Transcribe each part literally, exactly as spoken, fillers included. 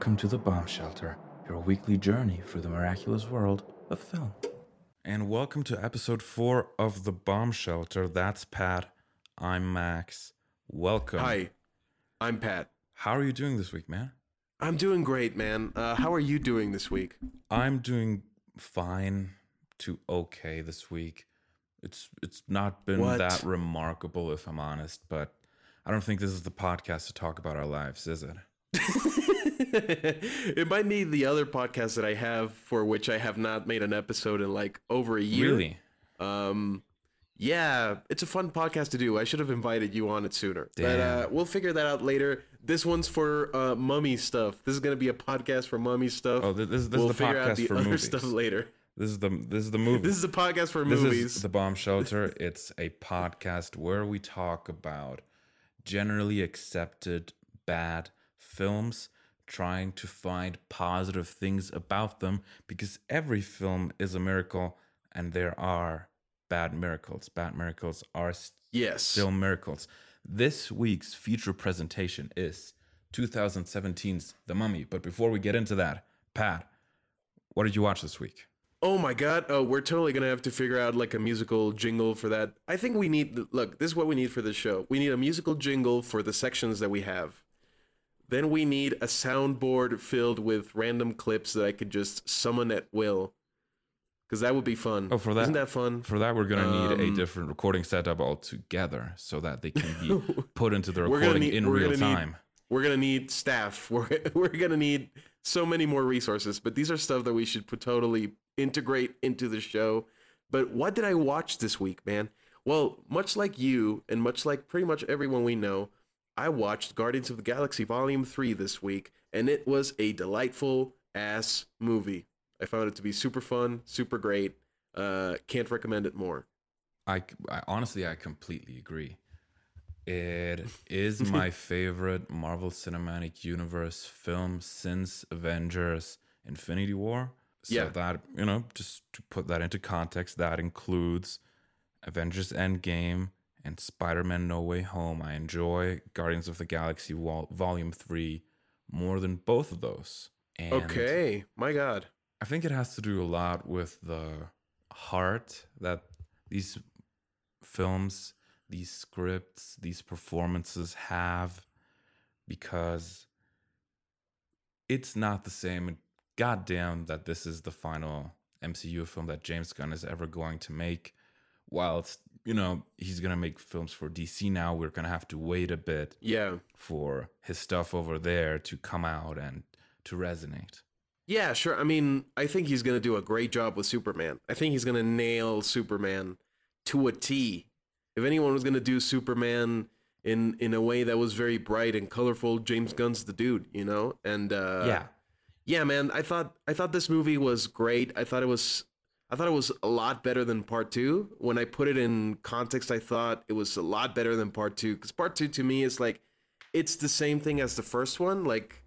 Welcome to The Bomb Shelter, your weekly journey through the miraculous world of film. And welcome to episode four of The Bomb Shelter. That's Pat. I'm Max. Welcome. Hi, I'm Pat. How are you doing this week, man? I'm doing great, man. Uh, how are you doing this week? I'm doing fine to okay this week. It's it's not been what? that remarkable, if I'm honest, but I don't think this is the podcast to talk about our lives, is it? It might be the other podcast that I have for which I have not made an episode in like over a year. Really? Um, yeah, it's a fun podcast to do. I should have invited you on it sooner. Damn. But uh, we'll figure that out later. This one's for uh, mummy stuff. This is going to be a podcast for mummy stuff. Oh, this, this we'll is the figure podcast out the for other movies. Stuff later. This is the this is the movie. This is the podcast for this movies. Is The Bomb Shelter. It's a podcast where we talk about generally accepted bad films, trying to find positive things about them, because every film is a miracle and there are bad miracles. Bad miracles are st- yes. still miracles. This week's feature presentation is twenty seventeen's The Mummy. But before we get into that, Pat, what did you watch this week? Oh my God, oh, we're totally going to have to figure out like a musical jingle for that. I think we need, look, this is what we need for this show. We need a musical jingle for the sections that we have. Then we need a soundboard filled with random clips that I could just summon at will, because that would be fun. Oh, for that, isn't that fun? For that, we're gonna um, need a different recording setup altogether, so that they can be put into the recording need, in real time. Need, we're gonna need staff. We're we're gonna need so many more resources. But these are stuff that we should totally integrate into the show. But what did I watch this week, man? Well, much like you, and much like pretty much everyone we know, I watched Guardians of the Galaxy Volume three this week, and it was a delightful ass movie. I found it to be super fun, super great. Uh, can't recommend it more. I, I honestly, I completely agree. It is my favorite Marvel Cinematic Universe film since Avengers Infinity War. So yeah. that, you know, just to put that into context, that includes Avengers Endgame and Spider-Man No Way Home. I enjoy Guardians of the Galaxy Vol- Volume three more than both of those. And okay, my God. I think it has to do a lot with the heart that these films, these scripts, these performances have, because it's not the same. Goddamn that this is the final M C U film that James Gunn is ever going to make, whilst, you know, he's going to make films for D C now. We're going to have to wait a bit yeah. for his stuff over there to come out and to resonate. Yeah, sure. I mean, I think he's going to do a great job with Superman. I think he's going to nail Superman to a T. If anyone was going to do Superman in in a way that was very bright and colorful, James Gunn's the dude, you know? And uh, yeah. Yeah, man, I thought I thought this movie was great. I thought it was... I thought it was a lot better than part two. When I put it in context, I thought it was a lot better than part two. Because part two to me is like, it's the same thing as the first one. Like,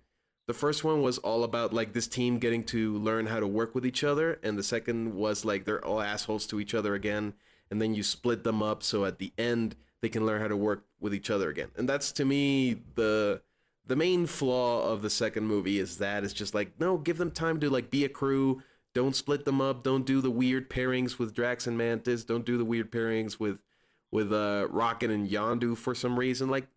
the first one was all about like this team getting to learn how to work with each other. And the second was like, they're all assholes to each other again. And then you split them up, so at the end, they can learn how to work with each other again. And that's to me, the the main flaw of the second movie is that it's just like, no, give them time to like be a crew. Don't split them up. Don't do the weird pairings with Drax and Mantis. Don't do the weird pairings with with uh, Rocket and Yondu for some reason. Like,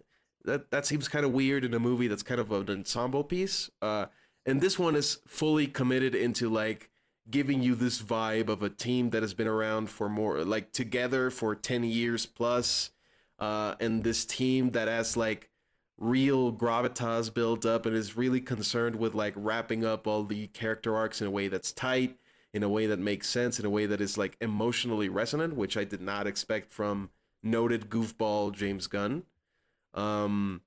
that that seems kind of weird in a movie that's kind of an ensemble piece. Uh, and this one is fully committed into, like, giving you this vibe of a team that has been around for more, like, together for ten years plus. Uh, and this team that has, like, real gravitas built up and is really concerned with like wrapping up all the character arcs in a way that's tight, in a way that makes sense, in a way that is like emotionally resonant, which I did not expect from noted goofball James Gunn. Um,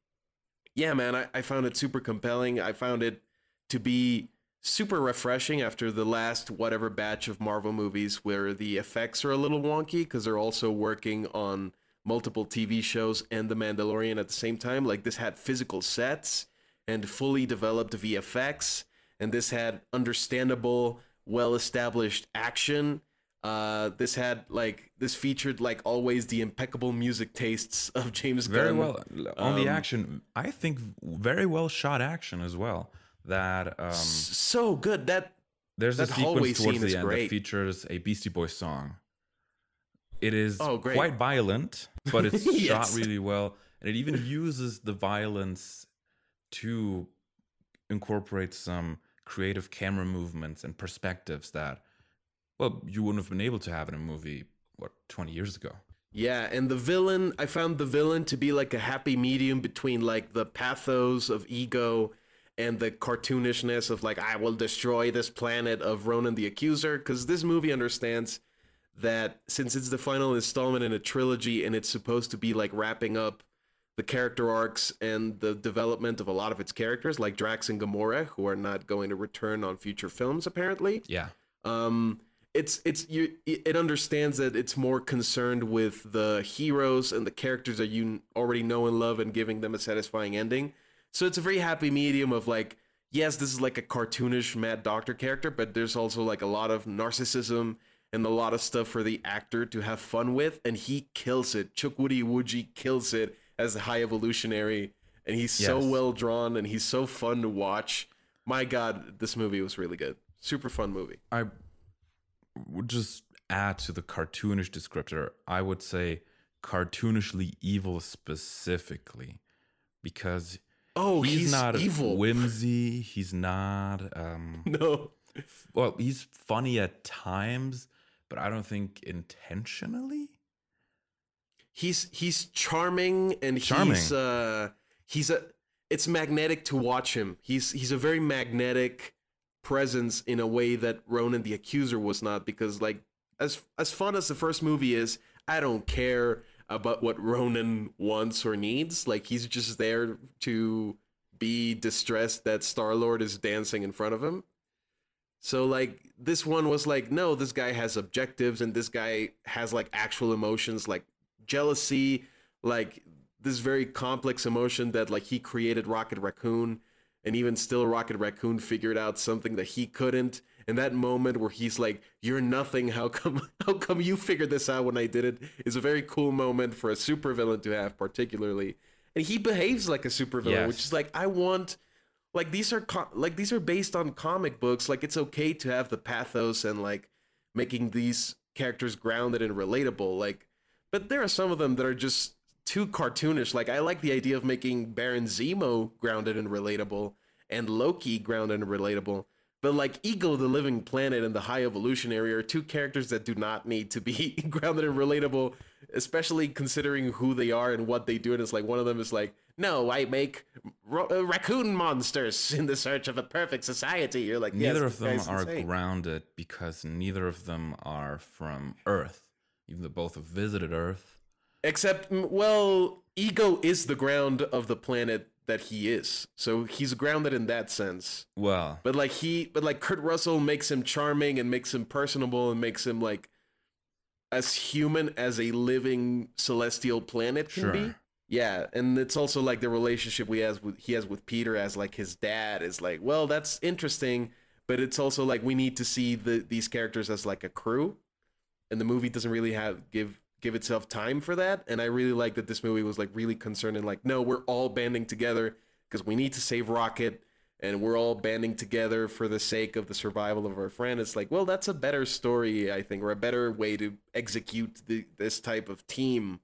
yeah, man, I, I found it super compelling. I found it to be super refreshing after the last whatever batch of Marvel movies where the effects are a little wonky because they're also working on multiple T V shows and The Mandalorian at the same time. Like, this had physical sets and fully developed V F X, and this had understandable, well-established action. Uh, this had like this featured like always the impeccable music tastes of James Gunn. Very well on um, the action. I think very well shot action as well. that um, so good. That there's that a sequence towards the end great. that features a Beastie Boys song. It is oh, quite violent, but it's yes. shot really well, and it even uses the violence to incorporate some creative camera movements and perspectives that, well, you wouldn't have been able to have in a movie what twenty years ago. Yeah, and the villain, I found the villain to be like a happy medium between like the pathos of Ego and the cartoonishness of like, I will destroy this planet of Ronan the Accuser, because this movie understands that since it's the final installment in a trilogy and it's supposed to be like wrapping up the character arcs and the development of a lot of its characters, like Drax and Gamora, who are not going to return on future films, apparently. Yeah. Um... It's it's you. It understands that it's more concerned with the heroes and the characters that you already know and love, and giving them a satisfying ending. So it's a very happy medium of like, yes, this is like a cartoonish Mad Doctor character, but there's also like a lot of narcissism and a lot of stuff for the actor to have fun with, and he kills it. Chukwudi Iwuji kills it as a high evolutionary, and he's yes. so well drawn and he's so fun to watch. My God, this movie was really good. Super fun movie. I. would just add to the cartoonish descriptor, I would say cartoonishly evil specifically, because oh, he's, he's not evil. whimsy. He's not. Um, no. F- well, he's funny at times, but I don't think intentionally. He's he's charming and charming. he's uh, he's a. It's magnetic to watch him. He's he's a very magnetic presence in a way that Ronan the Accuser was not, because like as as fun as the first movie is, I don't care about what Ronan wants or needs. Like, he's just there to be distressed that Star-Lord is dancing in front of him. So like this one was like, no, this guy has objectives and this guy has like actual emotions, like jealousy, like this very complex emotion that like he created Rocket Raccoon. And even still, Rocket Raccoon figured out something that he couldn't. And that moment where he's like, "You're nothing. How come? How come you figured this out when I did it?" is a very cool moment for a supervillain to have, particularly. And he behaves like a supervillain, yes. which is like, I want. Like these are co- like these are based on comic books. Like, it's okay to have the pathos and like making these characters grounded and relatable. Like, but there are some of them that are just too cartoonish. Like, I like the idea of making Baron Zemo grounded and relatable and Loki grounded and relatable, but like Ego the Living Planet and the High Evolutionary are two characters that do not need to be grounded and relatable, especially considering who they are and what they do. And it's like, one of them is like, no, I make ra- uh, raccoon monsters in the search of a perfect society. You're like, neither yes, of them are insane. grounded, because neither of them are from Earth, even though both have visited Earth. Except, well, Ego is the ground of the planet that he is, so he's grounded in that sense. Well, but like he, but like Kurt Russell makes him charming and makes him personable and makes him like as human as a living celestial planet can sure. be. Yeah, and it's also like the relationship we has with, he has with Peter as like his dad is like, well, that's interesting, but it's also like we need to see the these characters as like a crew, and the movie doesn't really have give. give itself time for that. And I really like that this movie was like really concerned and like, no, we're all banding together because we need to save Rocket, and we're all banding together for the sake of the survival of our friend. It's like, well, that's a better story, I think, or a better way to execute the, this type of team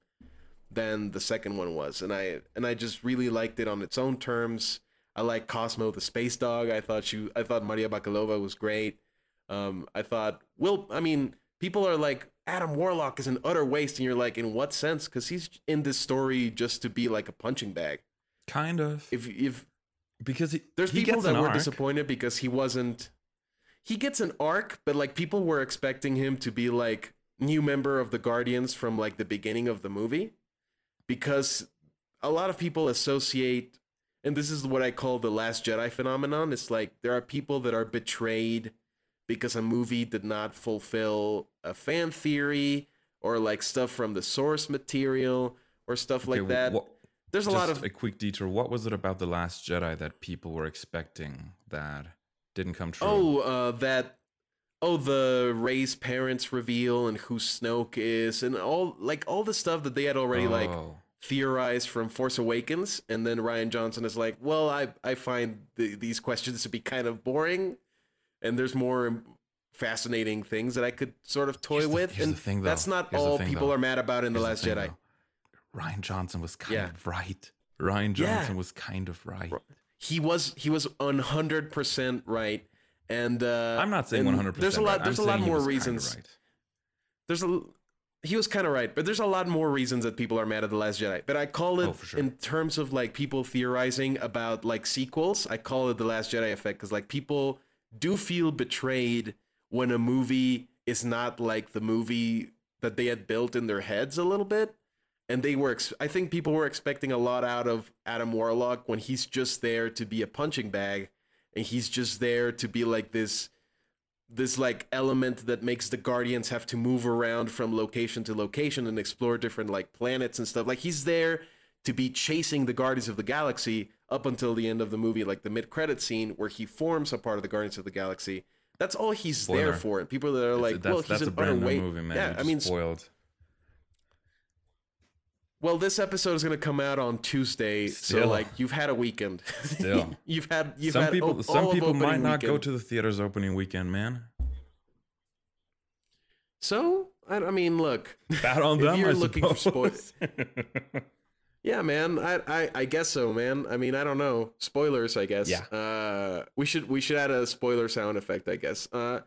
than the second one was. And I and I just really liked it on its own terms. I like Cosmo the space dog. I thought she, I thought Maria Bakalova was great. Um, I thought, well, I mean, people are like, Adam Warlock is an utter waste, and you're like, in what sense? Because he's in this story just to be like a punching bag, kind of. If if because he, there's he people that were arc. disappointed because he wasn't, he gets an arc, but like people were expecting him to be like new member of the Guardians from like the beginning of the movie, because a lot of people associate, and this is what I call the Last Jedi phenomenon. It's like there are people that are betrayed because a movie did not fulfill a fan theory or like stuff from the source material or stuff okay, like that. What, There's a lot of a quick detour. What was it about The Last Jedi that people were expecting that didn't come true? Oh, uh, that oh the Rey's parents reveal and who Snoke is and all like all the stuff that they had already oh. like theorized from Force Awakens, and then Rian Johnson is like, well, I, I find the, these questions to be kind of boring, and there's more fascinating things that I could sort of toy here's with. The, and thing, that's not here's all thing, people though. Are mad about in here's The Last the thing, Jedi. Though. Rian Johnson was kind yeah. of right. Rian Johnson yeah. was kind of right. He was he was one hundred percent right. And uh, I'm not saying one hundred percent there's a lot, right. There's I'm a lot more reasons. Right. There's a He was kind of right, but there's a lot more reasons that people are mad at The Last Jedi. But I call it, oh, for sure. in terms of like people theorizing about like sequels, I call it The Last Jedi effect, because like people do feel betrayed when a movie is not like the movie that they had built in their heads a little bit. And they were, ex- I think people were expecting a lot out of Adam Warlock when he's just there to be a punching bag, and he's just there to be like this. this like element that makes the Guardians have to move around from location to location and explore different like planets and stuff. Like he's there to be chasing the Guardians of the Galaxy up until the end of the movie, like the mid-credit scene where he forms a part of the Guardians of the Galaxy. That's all he's Spoiler. there for. And people that are like, that's, well, that's, he's that's an a brand new movie, man. Yeah, I mean, spoiled. Well, this episode is going to come out on Tuesday, Still. so like you've had a weekend. Still, you've had you've some had people. Op- some people might not weekend. go to the theaters opening weekend, man. So I, I mean, look, bad on them. If you're I looking suppose. for spoilers, yeah, man. I, I I guess so, man. I mean, I don't know. Spoilers, I guess. Yeah. Uh, we should we should add a spoiler sound effect, I guess. Uh.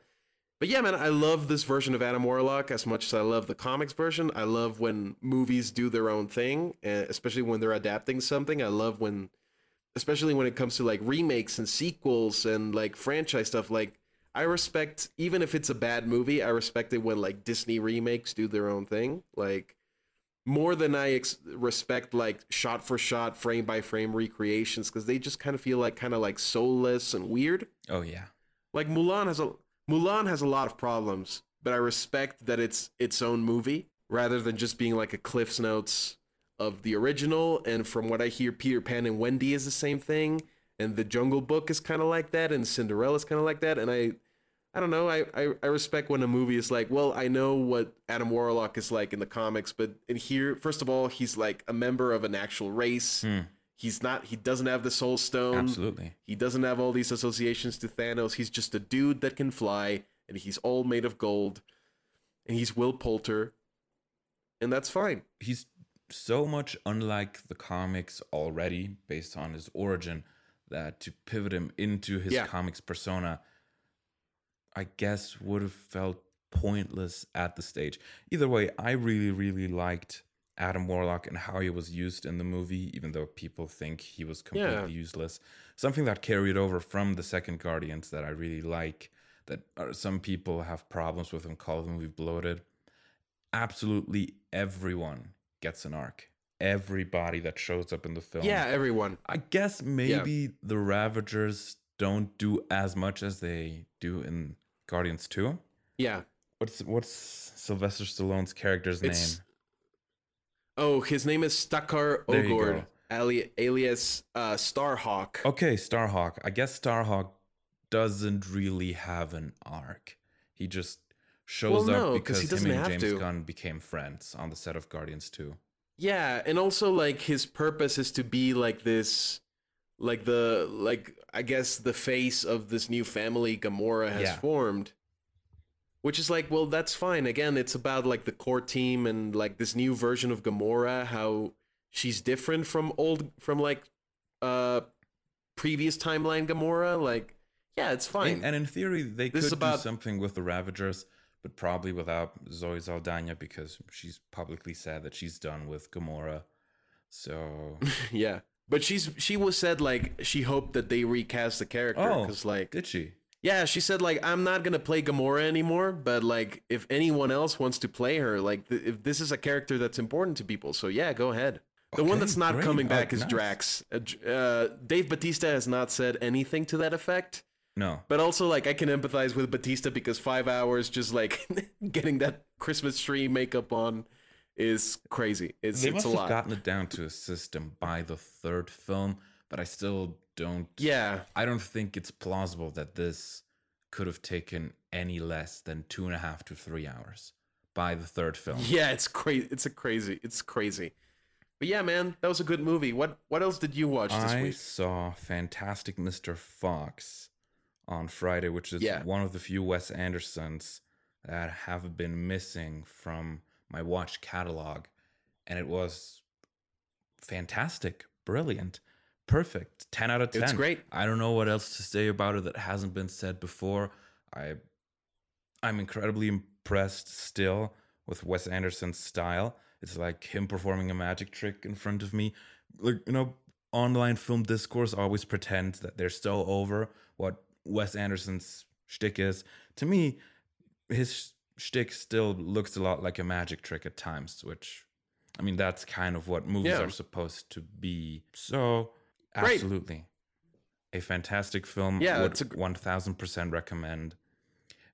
But yeah, man, I love this version of Adam Warlock as much as I love the comics version. I love when movies do their own thing, especially when they're adapting something. I love when, especially when it comes to like remakes and sequels and like franchise stuff. Like I respect, even if it's a bad movie, I respect it when like Disney remakes do their own thing. Like more than I ex- respect like shot for shot, frame by frame recreations, because they just kind of feel like kind of like soulless and weird. Oh yeah, like Mulan has a. Mulan has a lot of problems, but I respect that it's its own movie rather than just being like a Cliff's Notes of the original. And from what I hear, Peter Pan and Wendy is the same thing, and The Jungle Book is kind of like that, and Cinderella is kind of like that. And I, I don't know, I, I, I respect when a movie is like, well, I know what Adam Warlock is like in the comics, but in here, first of all, he's like a member of an actual race. Mm. He's not, he doesn't have the Soul Stone. Absolutely. He doesn't have all these associations to Thanos. He's just a dude that can fly, and he's all made of gold, and he's Will Poulter, and that's fine. He's so much unlike the comics already based on his origin that to pivot him into his yeah. comics persona, I guess would have felt pointless at the stage. Either way, I really, really liked Adam Warlock and how he was used in the movie, even though people think he was completely yeah. useless. Something that carried over from the second Guardians that I really like, that are, some people have problems with and call the movie bloated. Absolutely everyone gets an arc. Everybody that shows up in the film. Yeah, everyone. I guess maybe yeah. the Ravagers don't do as much as they do in Guardians two. Yeah. What's, what's Sylvester Stallone's character's it's- name? Oh, his name is Stakar Ogord, ali- alias uh, Starhawk. Okay, Starhawk. I guess Starhawk doesn't really have an arc. He just shows well, no, up because he him and James to. Gunn became friends on the set of Guardians two. Yeah, and also like his purpose is to be like this, like the like I guess the face of this new family Gamora has yeah. formed. Which is like, well, that's fine. Again, it's about like the core team and like this new version of Gamora, how she's different from old, from like uh, previous timeline Gamora. Like, yeah, it's fine. And, and in theory, they this could about... do something with the Ravagers, but probably without Zoe Saldana, because she's publicly said that she's done with Gamora. So yeah, but she's she was said like she hoped that they recast the character. Oh, like, did she? Yeah, she said, like, I'm not going to play Gamora anymore, but, like, if anyone else wants to play her, like, th- if this is a character that's important to people, so, yeah, go ahead. The okay, one that's not great. coming back oh, is nice. Drax. Uh, Dave Bautista has not said anything to that effect. No. But also, like, I can empathize with Bautista because five hours just, like, getting that Christmas tree makeup on is crazy. It's, they it's a lot. They must have gotten it down to a system by the third film, but I still... Don't, yeah, I don't think it's plausible that this could have taken any less than two and a half to three hours by the third film. Yeah, it's crazy. It's a crazy. It's crazy. But yeah, man, that was a good movie. What what else did you watch this I week? I saw Fantastic Mister Fox on Friday, which is yeah. one of the few Wes Andersons that have been missing from my watch catalog. And it was fantastic, brilliant, perfect, ten out of ten. It's great. I don't know what else to say about it that hasn't been said before. I, I'm incredibly impressed still with Wes Anderson's style. It's like him performing a magic trick in front of me. Like, you know, online film discourse always pretends that they're so over what Wes Anderson's shtick is. To me, his shtick still looks a lot like a magic trick at times, which, I mean, that's kind of what movies yeah. are supposed to be. So, great. Absolutely. A fantastic film. Yeah, would a gr- one thousand percent recommend.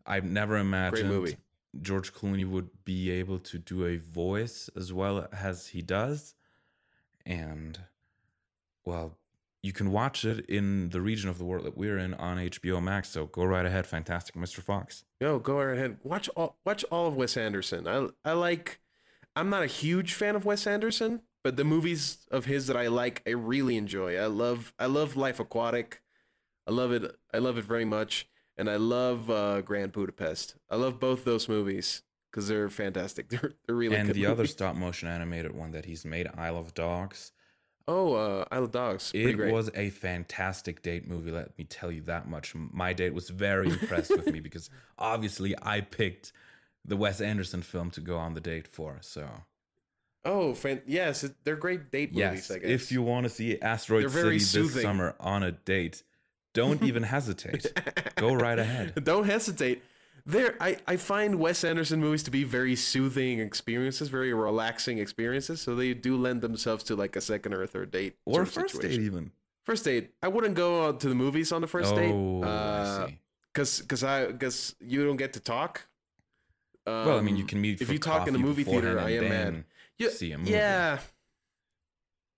I've never imagined... Great movie. George Clooney would be able to do a voice as well as he does. And, well, you can watch it in the region of the world that we're in on H B O Max. So go right ahead, Fantastic Mister Fox. Yo, go right ahead. Watch all, watch all of Wes Anderson. I, I like, I'm not a huge fan of Wes Anderson, but the movies of his that I like, I really enjoy. I love, I love Life Aquatic. I love it. I love it very much. And I love uh, Grand Budapest. I love both those movies because they're fantastic. They're, they're really and good. And the movies. Other stop-motion animated one that he's made, Isle of Dogs. Oh, uh, Isle of Dogs. Pretty it great. Was a fantastic date movie, let me tell you that much. My date was very impressed with me because obviously I picked the Wes Anderson film to go on the date for. So. Oh, fan- yes. They're great date movies, yes, I guess. If you want to see Asteroid City soothing. This summer on a date... Don't even hesitate. Go right ahead. Don't hesitate. There, I, I find Wes Anderson movies to be very soothing experiences, very relaxing experiences. So they do lend themselves to like a second or a third date. Or a first situation. Date even. First date. I wouldn't go out to the movies on the first oh, date. Oh, uh, I see. Because cause I, cause you don't get to talk. Um, well, I mean, you can meet for If you talk in the movie theater, I am mad. You, see a movie. Yeah.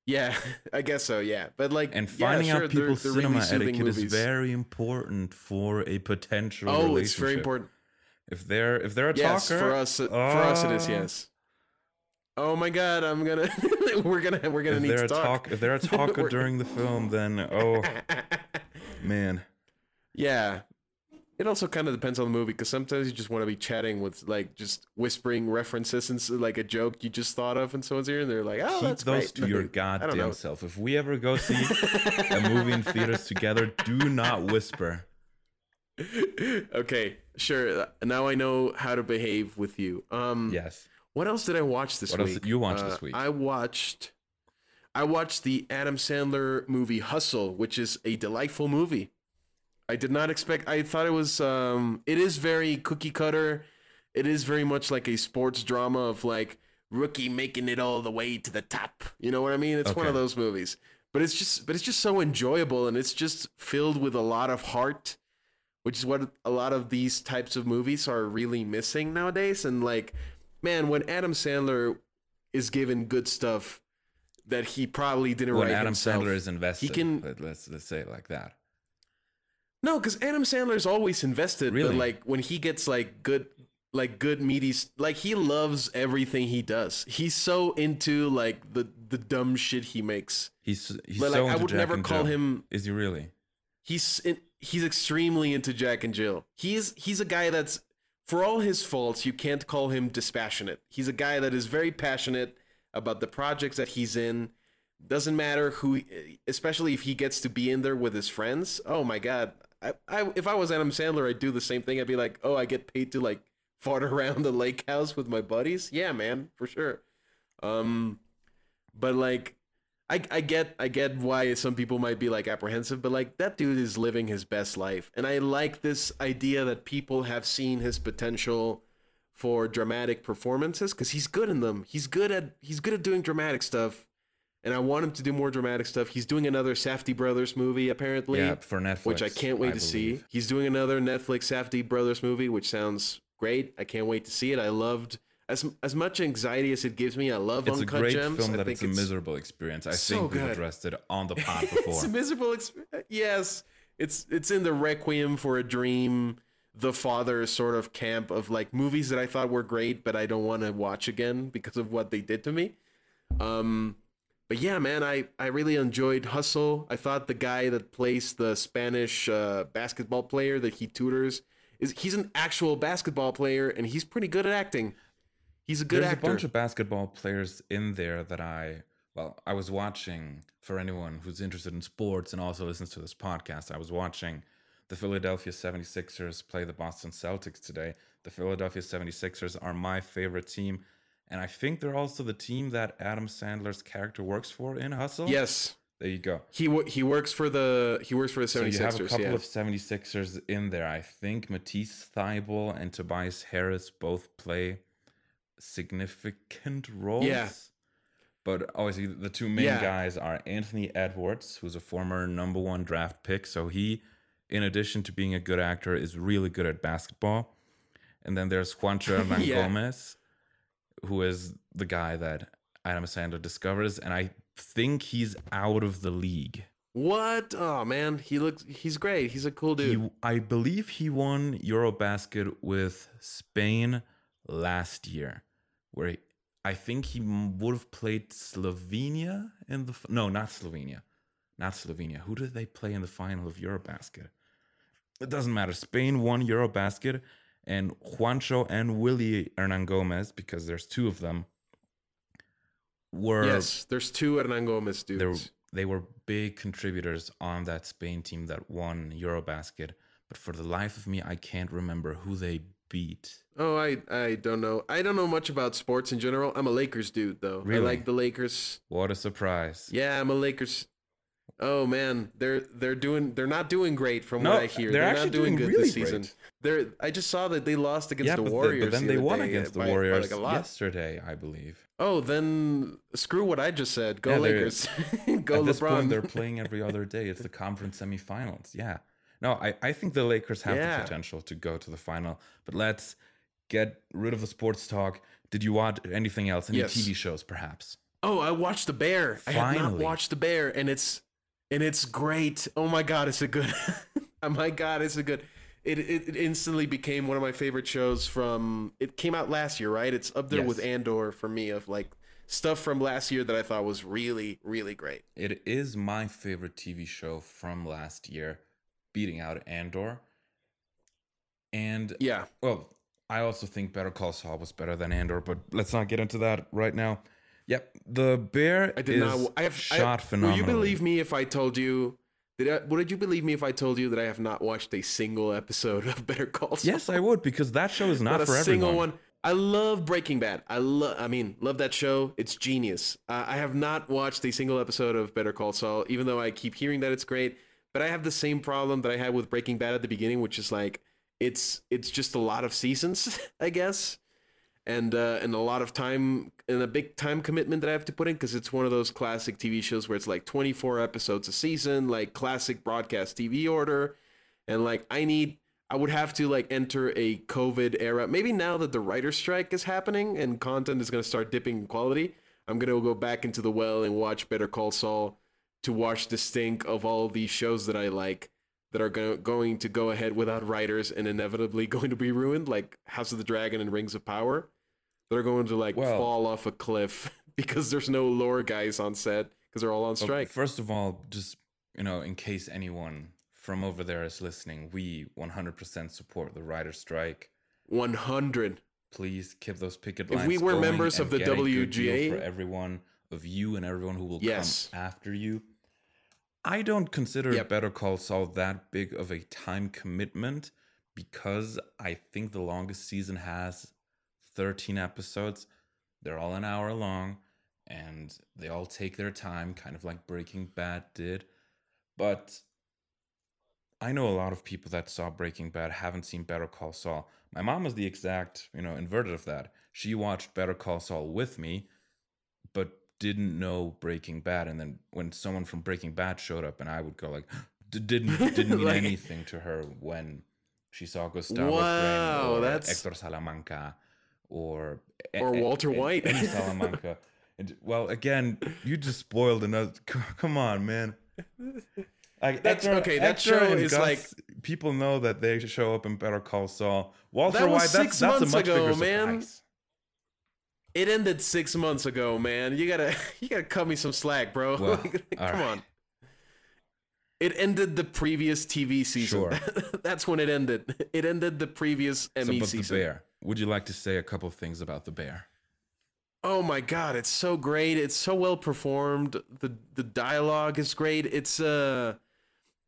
Yeah, I guess so, yeah. But like, and finding yeah, sure, out people's they're, they're cinema really etiquette movies. Is very important for a potential oh, relationship. Oh, it's very important. If they're if they're a yes, talker, for us uh, for us it is yes. Oh my God, I'm gonna we're gonna we're gonna if need to talk. talk. If they're a talker during the film, then oh man, yeah. It also kind of depends on the movie because sometimes you just want to be chatting with like just whispering references and like a joke you just thought of in someone's ear and they're like, oh, keep that's those great. To your goddamn self. If we ever go see a movie in theaters together, do not whisper. Okay, sure. Now I know how to behave with you. Um, yes. What else did I watch this what week? What else did you watch uh, this week? I watched, I watched the Adam Sandler movie Hustle, which is a delightful movie. I did not expect, I thought it was, um, it is very cookie cutter. It is very much like a sports drama of like rookie making it all the way to the top. You know what I mean? It's okay. One of those movies, but it's just, but it's just so enjoyable and it's just filled with a lot of heart, which is what a lot of these types of movies are really missing nowadays. And like, man, when Adam Sandler is given good stuff that he probably didn't when write Adam himself. When Adam Sandler is invested, he can, let's, let's say it like that. No, because Adam Sandler's always invested, really? But like when he gets like good, like good meaty, like he loves everything he does. He's so into like the, the dumb shit he makes. He's he's but, like, so into I would Jack never and call Jill. Him. Is he really? He's he's extremely into Jack and Jill. He's he's a guy that's for all his faults, you can't call him dispassionate. He's a guy that is very passionate about the projects that he's in. Doesn't matter who, especially if he gets to be in there with his friends. Oh my God. I, I, if I was Adam Sandler, I'd do the same thing. I'd be like, oh, I get paid to, like, fart around the lake house with my buddies? Yeah, man, for sure. Um, but, like, I, I get I get why some people might be, like, apprehensive, but, like, that dude is living his best life. And I like this idea that people have seen his potential for dramatic performances because he's good in them. He's good at he's good at doing dramatic stuff. And I want him to do more dramatic stuff. He's doing another Safdie Brothers movie, apparently. Yeah, for Netflix. Which I can't wait I to believe. See. He's doing another Netflix Safdie Brothers movie, which sounds great. I can't wait to see it. I loved... As as much anxiety as it gives me, I love it's Uncut Gems. It's a great Gems. Film that it's a miserable experience. I so think we've good. Addressed it on the pod before. It's a miserable experience. Yes. It's, it's in the Requiem for a Dream, The Father sort of camp of like movies that I thought were great, but I don't want to watch again because of what they did to me. Um... But yeah, man, I, I really enjoyed Hustle. I thought the guy that plays the Spanish uh, basketball player that he tutors, is he's an actual basketball player, and he's pretty good at acting. He's a good There's actor. There's a bunch of basketball players in there that I, well, I was watching, for anyone who's interested in sports and also listens to this podcast, I was watching the Philadelphia seventy-sixers play the Boston Celtics today. The Philadelphia seventy-sixers are my favorite team. And I think they're also the team that Adam Sandler's character works for in Hustle. Yes. There you go. He w- he works for the he works for the seventy-sixers. So you have a couple yeah. of seventy-sixers in there. I think Matisse Thybulle and Tobias Harris both play significant roles. Yeah. But obviously the two main yeah. guys are Anthony Edwards, who's a former number one draft pick. So he, in addition to being a good actor, is really good at basketball. And then there's Juancho Hernangómez. yeah. Who is the guy that Adam Sandler discovers, and I think he's out of the league. What? Oh man, he looks he's great. He's a cool dude. He, I believe he won Eurobasket with Spain last year, where he, I think he would have played Slovenia in the no, not Slovenia. Not Slovenia. Who did they play in the final of Eurobasket? It doesn't matter. Spain won Eurobasket. And Juancho and Willy Hernangómez, because there's two of them, were... Yes, there's two Hernangómez dudes. They were big contributors on that Spain team that won Eurobasket. But for the life of me, I can't remember who they beat. Oh, I, I don't know. I don't know much about sports in general. I'm a Lakers dude, though. Really? I like the Lakers. What a surprise. Yeah, I'm a Lakers... Oh man, they're they're doing they're not doing great from no, what I hear. They're, they're actually not doing, doing good really this season. Great. They're I just saw that they lost against yeah, the Warriors. The, but then they the won day, against the by, Warriors by like yesterday, I believe. Oh, then screw what I just said. Go yeah, Lakers. Go at LeBron. This point, they're playing every other day. It's the conference semifinals. Yeah. No, I, I think the Lakers have yeah. the potential to go to the final. But let's get rid of the sports talk. Did you watch anything else? Any yes. T V shows, perhaps? Oh, I watched The Bear. Finally. I have not watched The Bear, and it's And it's great. Oh my god, it's a good. oh my god, it's a good. It, it it instantly became one of my favorite shows from. It came out last year, right? It's up there yes. with Andor for me of like stuff from last year that I thought was really, really great. It is my favorite T V show from last year, beating out Andor. And yeah, well, I also think Better Call Saul was better than Andor, but let's not get into that right now. Yep, The Bear I did is not, I have, shot I, phenomenally. Would you believe me if I told you... Did I, would you believe me if I told you that I have not watched a single episode of Better Call Saul? Yes, I would, because that show is not, not for everyone. Not a single one. I love Breaking Bad. I, lo- I mean, love that show. It's genius. Uh, I have not watched a single episode of Better Call Saul, even though I keep hearing that it's great. But I have the same problem that I had with Breaking Bad at the beginning, which is like, it's it's just a lot of seasons, I guess. And uh, and a lot of time and a big time commitment that I have to put in because it's one of those classic T V shows where it's like twenty-four episodes a season, like classic broadcast T V order. And like I need I would have to like enter a COVID era. Maybe now that the writer's strike is happening and content is going to start dipping in quality, I'm going to go back into the well and watch Better Call Saul to watch the stink of all these shows that I like that are go- going to go ahead without writers and inevitably going to be ruined, like House of the Dragon and Rings of Power. They're going to, like, well, fall off a cliff because there's no lore guys on set because they're all on strike. First of all, just, you know, in case anyone from over there is listening, we one hundred percent support the writer's strike. one hundred. Please keep those picket lines going. If we were members of the W G A. For everyone of you and everyone who will yes. come after you. I don't consider yep. Better Call Saul that big of a time commitment because I think the longest season has... thirteen episodes. They're all an hour long and they all take their time, kind of like Breaking Bad did. But I know a lot of people that saw Breaking Bad haven't seen Better Call Saul. My mom was the exact, you know, inverted of that. She watched Better Call Saul with me, but didn't know Breaking Bad. And then when someone from Breaking Bad showed up and I would go like, didn't didn't mean like, anything to her when she saw Gustavo wow, Fring or that's... Hector Salamanca. Or or Walter and, White and, and Salamanca. And, well, again, you just spoiled another. Come on, man. Like, that's Hector, okay. That Hector show is Gus, like people know that they show up in Better Call Saul. Walter that was White. Six that's, months that's a much ago, bigger man. Surprise. It ended six months ago, man. You gotta, you gotta cut me some slack, bro. Well, like, come right. on. It ended the previous T V season. Sure. That's when it ended. It ended the previous M E so, season. The Bear. Would you like to say a couple of things about The Bear? Oh my God, it's so great. It's so well performed. The the dialogue is great. It's uh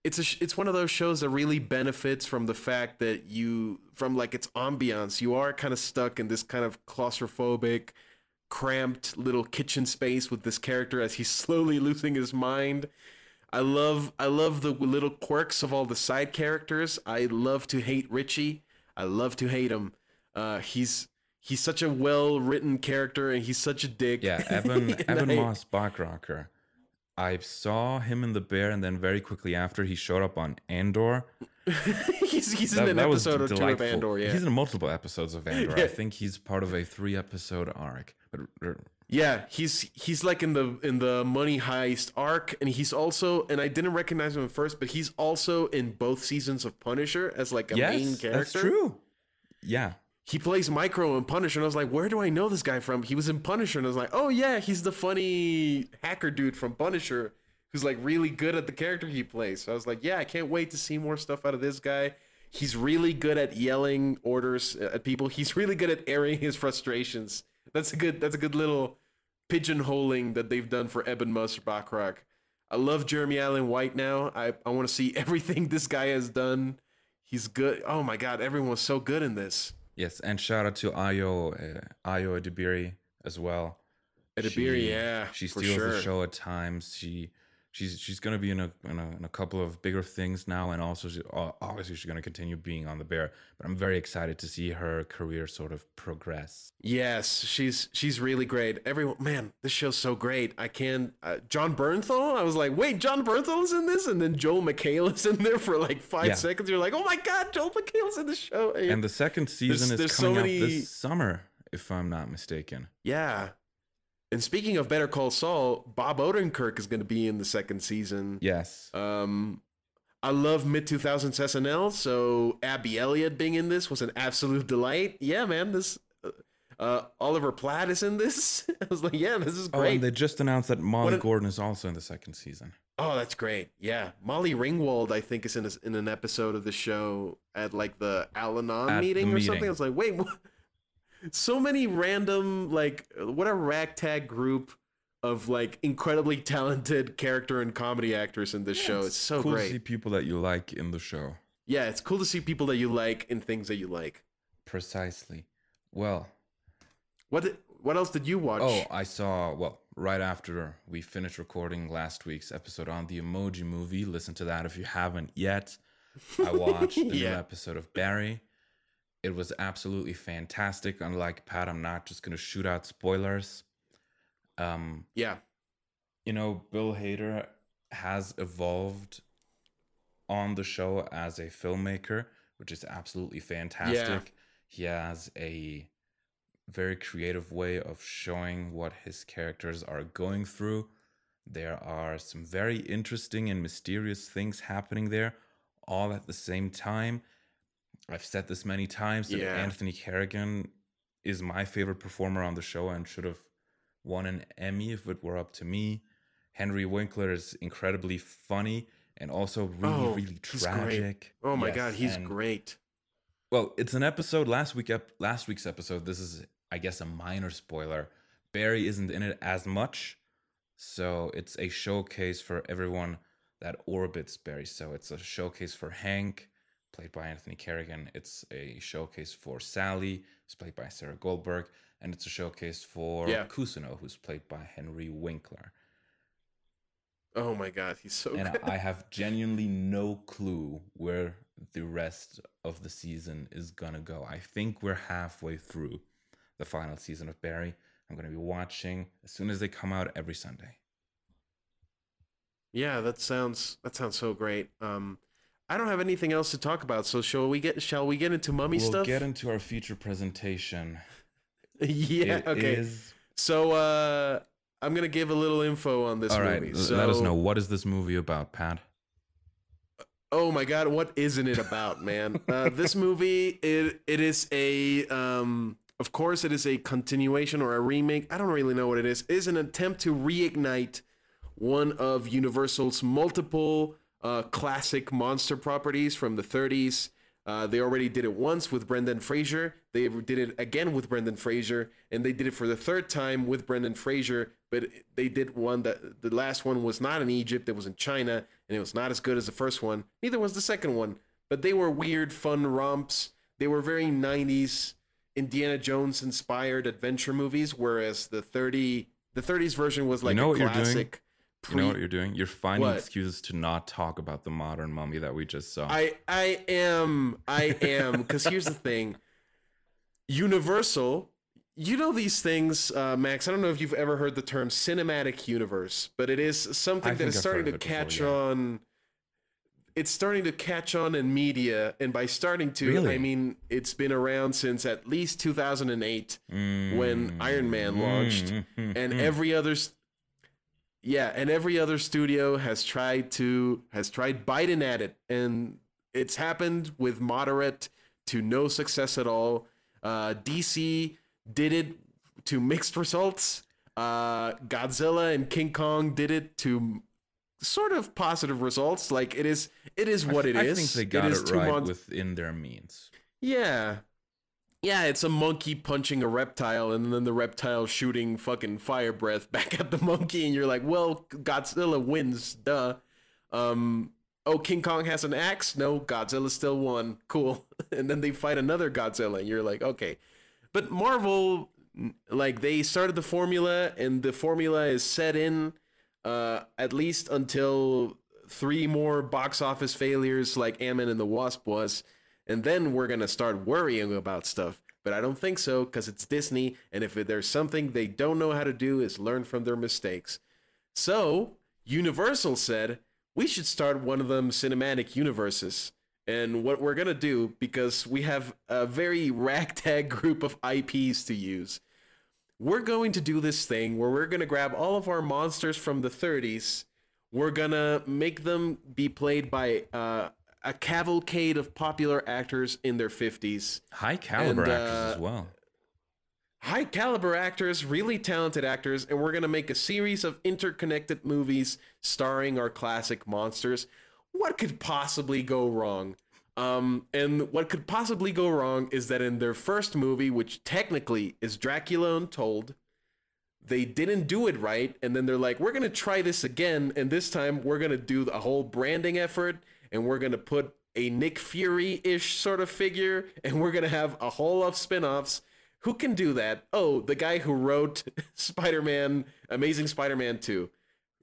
it's a it's one of those shows that really benefits from the fact that you from like its ambiance. You are kind of stuck in this kind of claustrophobic, cramped little kitchen space with this character as he's slowly losing his mind. I love I love the little quirks of all the side characters. I love to hate Richie. I love to hate him. Uh, he's he's such a well-written character, and he's such a dick. Yeah, Evan Evan I, Moss Bachrocker. I saw him in The Bear, and then very quickly after, he showed up on Andor. he's he's that, in an episode or two of Andor, yeah. He's in multiple episodes of Andor. Yeah. I think he's part of a three-episode arc. But... Yeah, he's he's like in the in the money heist arc, and he's also and I didn't recognize him at first, but he's also in both seasons of Punisher as like a yes, main character. That's true. Yeah. He plays Micro in Punisher, and I was like, where do I know this guy from? He was in Punisher, and I was like, oh yeah, he's the funny hacker dude from Punisher who's like really good at the character he plays. So I was like, yeah, I can't wait to see more stuff out of this guy. He's really good at yelling orders at people. He's really good at airing his frustrations. That's a good that's a good little pigeonholing that they've done for Eben Muster Bachrock. I love Jeremy Allen White now. I, I want to see everything this guy has done. He's good. Oh my God, everyone was so good in this. Yes, and shout out to Ayo uh, Ayo Edebiri as well. Edebiri, she, yeah, she steals sure. the show at times. She she's she's gonna be in a, in a in a couple of bigger things now, and also she, obviously she's gonna continue being on The Bear. But I'm very excited to see her career sort of progress. Yes, she's she's really great. Everyone, man, this show's so great. I can uh, John Bernthal. I was like, wait, John Bernthal is in this, and then Joel McHale is in there for like five yeah. seconds. You're like, oh my God, Joel McHale's in the show. And, and the second season there's, is there's coming so many... up this summer, if I'm not mistaken. Yeah. And speaking of Better Call Saul, Bob Odenkirk is going to be in the second season. Yes. Um, I love mid two thousands S N L, so Abby Elliott being in this was an absolute delight. Yeah, man, this uh, Oliver Platt is in this. I was like, yeah, this is great. Oh, and they just announced that Molly an- Gordon is also in the second season. Oh, that's great. Yeah. Molly Ringwald, I think, is in a, in an episode of the show at like the Al-Anon meeting the or meeting. something. I was like, wait, what? So many random, like, what a ragtag group of, like, incredibly talented character and comedy actors in this yeah, show. It's, it's so cool great. Cool to see people that you like in the show. Yeah, it's cool to see people that you like in things that you like. Precisely. Well. What What else did you watch? Oh, I saw, well, right after we finished recording last week's episode on the Emoji Movie. Listen to that if you haven't yet. I watched the yeah. new episode of Barry. It was absolutely fantastic. Unlike Pat, I'm not just going to shoot out spoilers. Um, yeah. You know, Bill Hader has evolved on the show as a filmmaker, which is absolutely fantastic. Yeah. He has a very creative way of showing what his characters are going through. There are some very interesting and mysterious things happening there, all at the same time. I've said this many times that yeah. Anthony Carrigan is my favorite performer on the show and should have won an Emmy if it were up to me. Henry Winkler is incredibly funny and also really, oh, really tragic. Oh my yes, God, he's and, great. Well, it's an episode, last week, last week's episode, this is, I guess, a minor spoiler. Barry isn't in it as much, so it's a showcase for everyone that orbits Barry. So it's a showcase for Hank, played by Anthony Carrigan. It's a showcase for Sally, who's played by Sarah Goldberg. And it's a showcase for yeah. Cousineau, who's played by Henry Winkler. Oh my God, he's so and good. And I have genuinely no clue where the rest of the season is going to go. I think we're halfway through the final season of Barry. I'm going to be watching as soon as they come out every Sunday. Yeah, that sounds that sounds so great. Um I don't have anything else to talk about, so shall we get shall we get into mummy we'll stuff? We'll get into our feature presentation. yeah, it okay. Is... So uh, I'm going to give a little info on this All movie. Right. So, let us know, what is this movie about, Pat? Oh my God, what isn't it about, man? uh, this movie, it it is a um, Of course, it is a continuation or a remake. I don't really know what it is. It is an attempt to reignite one of Universal's multiple uh, classic monster properties from the thirties. Uh, they already did it once with Brendan Fraser. They did it again with Brendan Fraser. And they did it for the third time with Brendan Fraser. But they did one that the last one was not in Egypt. It was in China. And it was not as good as the first one. Neither was the second one. But they were weird, fun romps. They were very nineties Indiana Jones inspired adventure movies. Whereas the thirty, the thirties version was like, you know, a classic. Pre- you know what you're doing? You're finding what? excuses to not talk about the modern Mummy that we just saw. I, I am. I am. Because here's the thing. Universal, you know these things, uh, Max. I don't know if you've ever heard the term cinematic universe, but it is something I that is starting to catch before, yeah. on. It's starting to catch on in media. And by starting to, really? I mean, it's been around since at least two thousand eight mm. when Iron Man mm. launched. Mm. And mm. every other... St- Yeah, and every other studio has tried to has tried biting at it, and it's happened with moderate to no success at all. Uh, D C did it to mixed results. Uh, Godzilla and King Kong did it to sort of positive results. Like it is, it is what I, it I is. I think they got it, it right mon- within their means. Yeah. Yeah, it's a monkey punching a reptile, and then the reptile shooting fucking fire breath back at the monkey, and you're like, well, Godzilla wins, duh. Um, oh, King Kong has an axe? No, Godzilla still won. Cool. And then they fight another Godzilla, and you're like, okay. But Marvel, like, they started the formula, and the formula is set in uh, at least until three more box office failures like Ant-Man and the Wasp was. And then we're going to start worrying about stuff. But I don't think so, because it's Disney. And if there's something they don't know how to do, is learn from their mistakes. So Universal said, we should start one of them cinematic universes. And what we're going to do, because we have a very ragtag group of I Ps to use, we're going to do this thing where we're going to grab all of our monsters from the thirties. We're going to make them be played by... Uh, a cavalcade of popular actors in their fifties. High caliber and, uh, actors as well. High caliber actors, really talented actors, and we're going to make a series of interconnected movies starring our classic monsters. What could possibly go wrong? Um, and what could possibly go wrong is that in their first movie, which technically is Dracula Untold, they didn't do it right, and then they're like, we're going to try this again, and this time we're going to do a whole branding effort, and we're going to put a Nick Fury-ish sort of figure, and we're going to have a whole lot of spin-offs. Who can do that? Oh, the guy who wrote Spider-Man, Amazing Spider-Man two,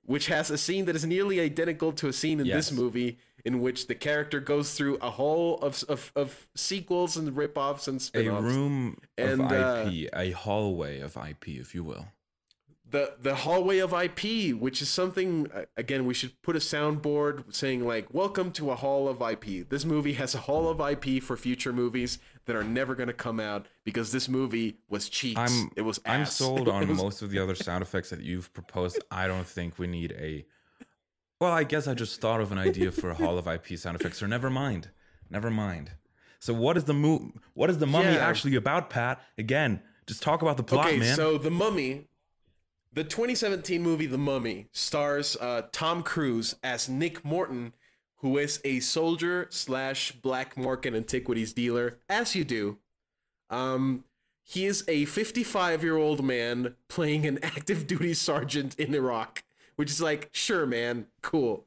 which has a scene that is nearly identical to a scene in yes. this movie, in which the character goes through a whole of of, of sequels and rip-offs and spin-offs. A room and, of I P, uh, a hallway of I P, if you will. The the hallway of I P, which is something, again, we should put a soundboard saying, like, welcome to a hall of I P. This movie has a hall of I P for future movies that are never going to come out because this movie was cheap. I'm, it was ass. I'm sold on was... most of the other sound effects that you've proposed. I don't think we need a... Well, I guess I just thought of an idea for a hall of I P sound effects, so never mind. Never mind. So what is the, mo- what is the mummy yeah. actually about, Pat? Again, just talk about the plot, okay, man. Okay, so the mummy... The twenty seventeen movie The Mummy stars uh, Tom Cruise as Nick Morton, who is a soldier slash black market antiquities dealer, as you do. Um, he is a fifty-five-year-old man playing an active-duty sergeant in Iraq, which is like, sure, man, cool.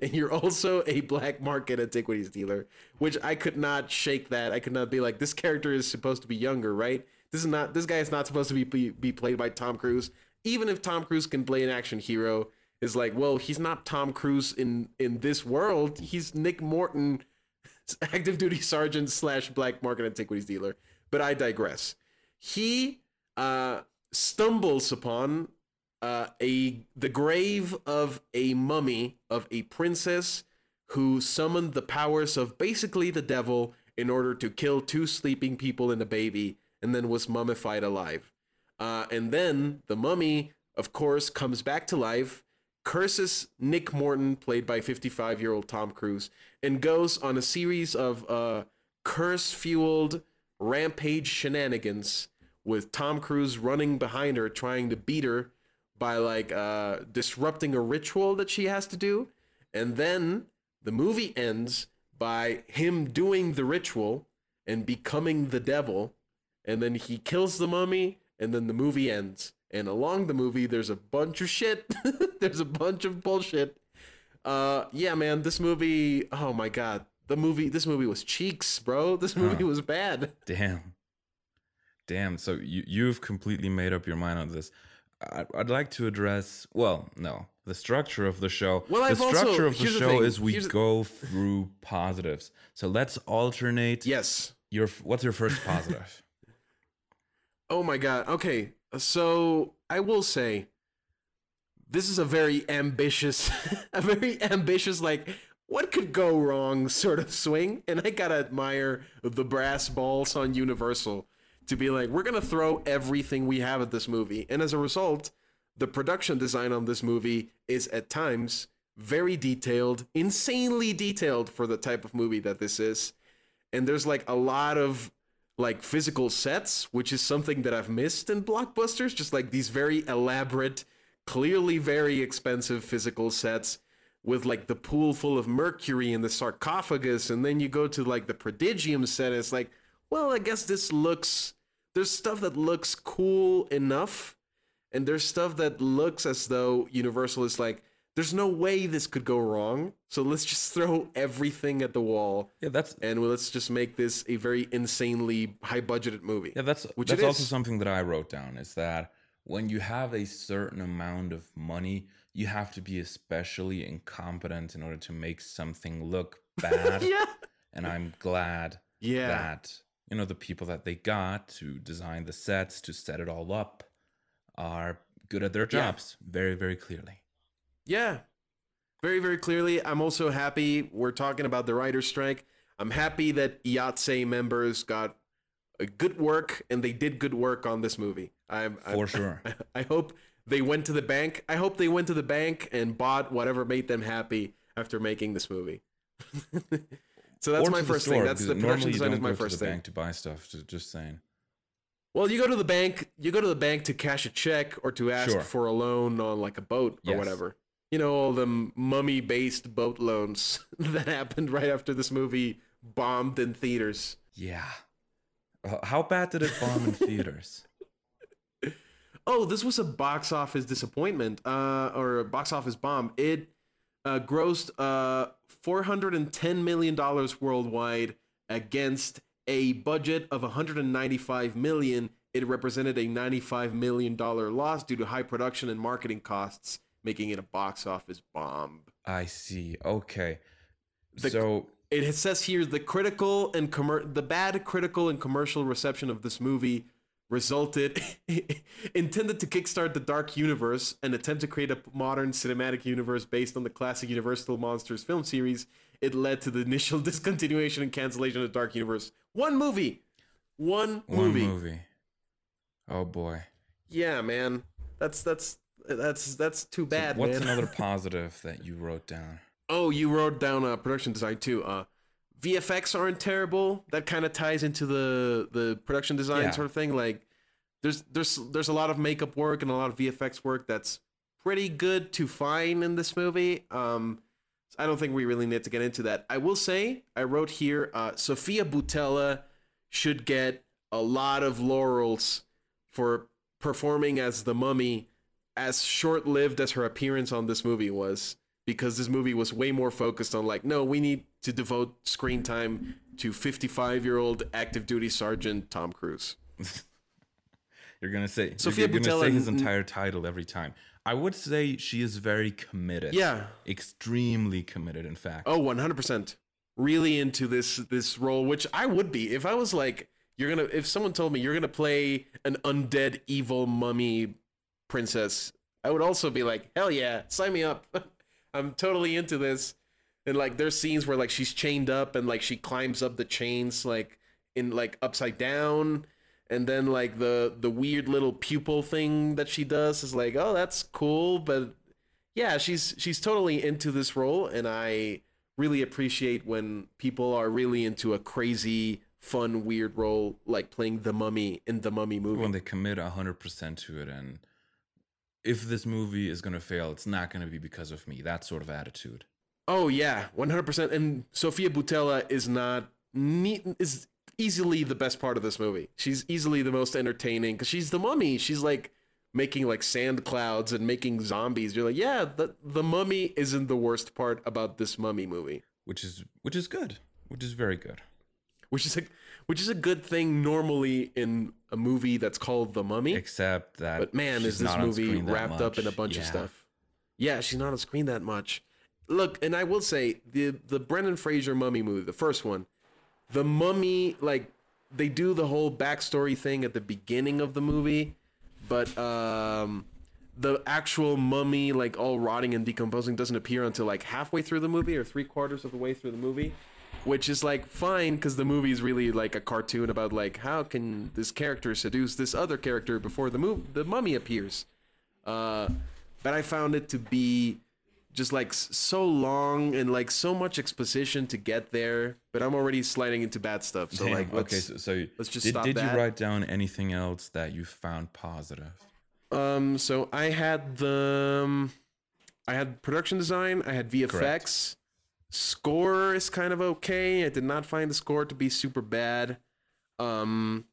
And you're also a black market antiquities dealer, which I could not shake that. I could not be like, this character is supposed to be younger, right? This is not. This guy is not supposed to be be, be played by Tom Cruise. Even if Tom Cruise can play an action hero, is like, well, he's not Tom Cruise in, in this world. He's Nick Morton, active duty sergeant slash black market antiquities dealer. But I digress. He uh, stumbles upon uh, a the grave of a mummy of a princess who summoned the powers of basically the devil in order to kill two sleeping people and a baby, and then was mummified alive. Uh, and then the mummy, of course, comes back to life, curses Nick Morton, played by fifty-five-year-old Tom Cruise, and goes on a series of uh, curse-fueled rampage shenanigans with Tom Cruise running behind her, trying to beat her by like uh, disrupting a ritual that she has to do. And then the movie ends by him doing the ritual and becoming the devil. And then he kills the mummy, and then the movie ends. And along the movie, there's a bunch of shit. There's a bunch of bullshit. Uh, yeah, man, this movie, oh my God. The movie, this movie was cheeks, bro. This movie huh. was bad. Damn. Damn. So you, you've completely made up your mind on this. I, I'd like to address, well, no, the structure of the show. Well, the I've structure also, of the show the is we here's go through positives. So let's alternate. Yes. Your What's your first positive? Oh my God. Okay. So I will say this is a very ambitious, a very ambitious, like, what could go wrong sort of swing. And I got to admire the brass balls on Universal to be like, we're going to throw everything we have at this movie. And as a result, the production design on this movie is at times very detailed, insanely detailed for the type of movie that this is. And there's like a lot of like physical sets, which is something that I've missed in blockbusters, just like these very elaborate, clearly very expensive physical sets with like the pool full of mercury and the sarcophagus. And then you go to like the prodigium set. And it's like, well, I guess this looks, there's stuff that looks cool enough. And there's stuff that looks as though Universal is like, there's no way this could go wrong. So let's just throw everything at the wall. Yeah, that's and let's just make this a very insanely high budgeted movie. Yeah, that's which that's also something that I wrote down is that when you have a certain amount of money, you have to be especially incompetent in order to make something look bad. Yeah. And I'm glad yeah. that, you know, the people that they got to design the sets, to set it all up, are good at their jobs. Yeah. Very, very clearly. Yeah, very, very clearly. I'm also happy we're talking about the writer's strike. I'm happy that I A T S E members got a good work, and they did good work on this movie. I'm, For I, sure. I, I hope they went to the bank. I hope they went to the bank and bought whatever made them happy after making this movie. So that's or my first store, thing. That's the production design is my first thing. Normally you don't go to the bank to buy stuff, just saying. Well, you go to the bank, you go to the bank to cash a check or to ask sure. for a loan on like a boat or yes. whatever. You know, all the mummy-based boat loans that happened right after this movie bombed in theaters. Yeah. How bad did it bomb in theaters? Oh, this was a box office disappointment, uh, or a box office bomb. It uh, grossed uh, four hundred ten million dollars worldwide against a budget of one hundred ninety-five million dollars. It represented a ninety-five million dollars loss due to high production and marketing costs, making it a box office bomb. I see. Okay. The, so it says here the critical and commer- the bad critical and commercial reception of this movie resulted intended to kickstart the dark universe, an attempt to create a modern cinematic universe based on the classic Universal Monsters film series. It led to the initial discontinuation and cancellation of Dark Universe. One movie. One, One movie. One movie. Oh boy. Yeah, man. That's that's That's that's too bad, so what's man. What's another positive that you wrote down? Oh, you wrote down uh, production design too. Uh, V F X aren't terrible. That kind of ties into the, the production design yeah. sort of thing. Like, there's there's there's a lot of makeup work and a lot of V F X work that's pretty good to fine in this movie. Um, I don't think we really need to get into that. I will say, I wrote here, uh, Sofia Boutella should get a lot of laurels for performing as the mummy, as short-lived as her appearance on this movie was, because this movie was way more focused on like, no, we need to devote screen time to fifty-five-year-old active-duty Sergeant Tom Cruise. You're gonna say Sofia you're Boutella, gonna say his entire title every time. I would say she is very committed. Yeah, extremely committed, in fact. Oh, one hundred percent. Really into this this role, which I would be if I was like, you're gonna. If someone told me you're gonna play an undead evil mummy princess, I would also be like, hell yeah, sign me up. I'm totally into this. And like, there's scenes where like she's chained up and like she climbs up the chains like in like upside down, and then like the the weird little pupil thing that she does is like, oh, that's cool. But yeah, she's she's totally into this role, and I really appreciate when people are really into a crazy fun, weird role, like playing the Mummy in the Mummy movie. When they commit one hundred percent to it, and if this movie is going to fail, it's not going to be because of me. That sort of attitude. Oh, yeah, one hundred percent. And Sofia Boutella is not is easily the best part of this movie. She's easily the most entertaining because she's the Mummy. She's like making like sand clouds and making zombies. You're like, yeah, the, the Mummy isn't the worst part about this Mummy movie. Which is which is good, which is very good. Which is a which is a good thing normally in a movie that's called The Mummy. Except that, but man, is this movie wrapped up in a bunch yeah. of stuff? Yeah, she's not on screen that much. Look, and I will say the the Brendan Fraser Mummy movie, the first one, the Mummy, like they do the whole backstory thing at the beginning of the movie, but um, the actual mummy, like all rotting and decomposing, doesn't appear until like halfway through the movie or three quarters of the way through the movie. Which is like fine because the movie is really like a cartoon about like how can this character seduce this other character before the move the mummy appears. Uh, but I found it to be just like so long and like so much exposition to get there. But I'm already sliding into bad stuff. So Damn, like let's, okay, so, so let's just did, stop. Did that. You write down anything else that you found positive? Um, so I had the um, I had production design. I had V F X. Correct. Score is kind of okay. I did not find the score to be super bad. Um,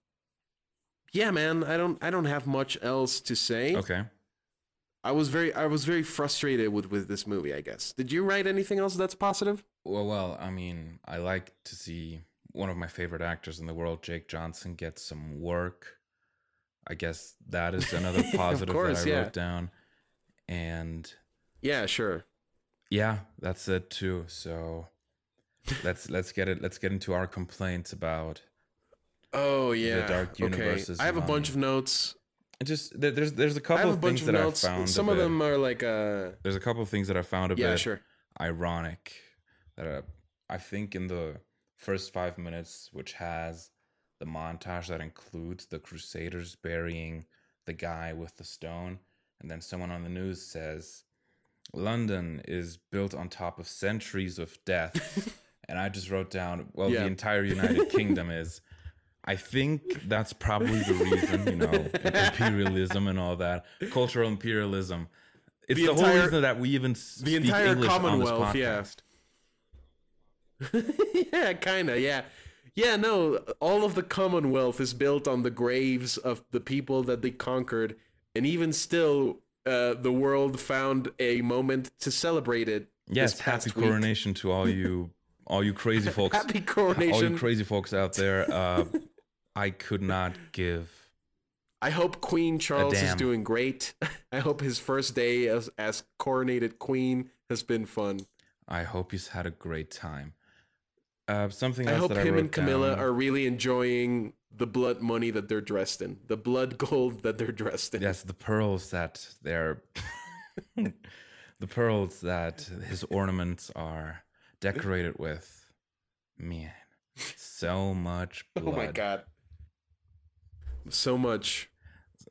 yeah, man, I don't, I don't have much else to say. Okay. I was very, I was very frustrated with, with this movie, I guess. Did you write anything else that's positive? Well, well, I mean, I like to see one of my favorite actors in the world, Jake Johnson, get some work. I guess that is another positive course, that I yeah. wrote down. And yeah, sure. Yeah, that's it too. So let's let's get it. Let's get into our complaints about. Oh yeah, the dark universes. Okay. I have a bunch of notes. And just there's there's a couple of things that I found. Some of them are like uh There's a couple of things that I found a yeah, bit sure. ironic. That uh, I think in the first five minutes, which has the montage that includes the Crusaders burying the guy with the stone, and then someone on the news says, London is built on top of centuries of death. And I just wrote down, well, yeah. the entire United Kingdom is. I think that's probably the reason, you know, imperialism and all that. Cultural imperialism. It's the, the entire, whole reason that we even speak English on this podcast. The entire Commonwealth, yeah. yeah, kind of, yeah. Yeah, no, all of the Commonwealth is built on the graves of the people that they conquered. And even still... Uh, the world found a moment to celebrate it. Yes, happy coronation week. To all you, all you crazy folks. Happy coronation, all you crazy folks out there. Uh, I could not give. I hope Queen Charles is doing great. I hope his first day as, as coronated queen has been fun. I hope he's had a great time. Uh, something else I hope that him I wrote and Camilla down. Are really enjoying the blood money that they're dressed in, the blood gold that they're dressed in. Yes, the pearls that they're, the pearls that his ornaments are decorated with. Man, so much blood. Oh my God, so much.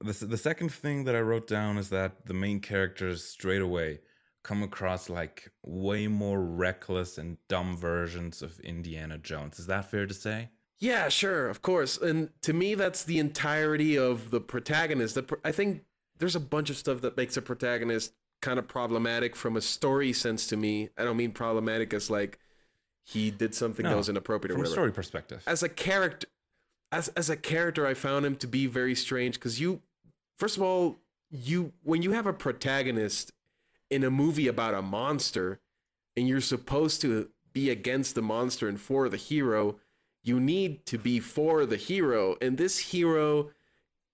The the second thing that I wrote down is that the main characters straight away come across like way more reckless and dumb versions of Indiana Jones. Is that fair to say? Yeah, sure, of course. And to me, that's the entirety of the protagonist. I think there's a bunch of stuff that makes a protagonist kind of problematic from a story sense to me. I don't mean problematic as like he did something no, that was inappropriate or whatever. From a story perspective. As a character, as as a character, I found him to be very strange because you, first of all, you when you have a protagonist in a movie about a monster and you're supposed to be against the monster and for the hero, you need to be for the hero. And this hero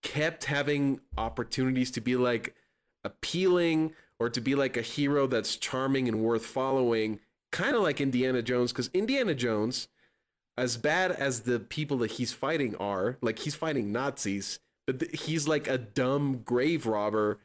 kept having opportunities to be like appealing or to be like a hero that's charming and worth following, kind of like Indiana Jones, because Indiana Jones, as bad as the people that he's fighting are, like he's fighting Nazis, but he's like a dumb grave robber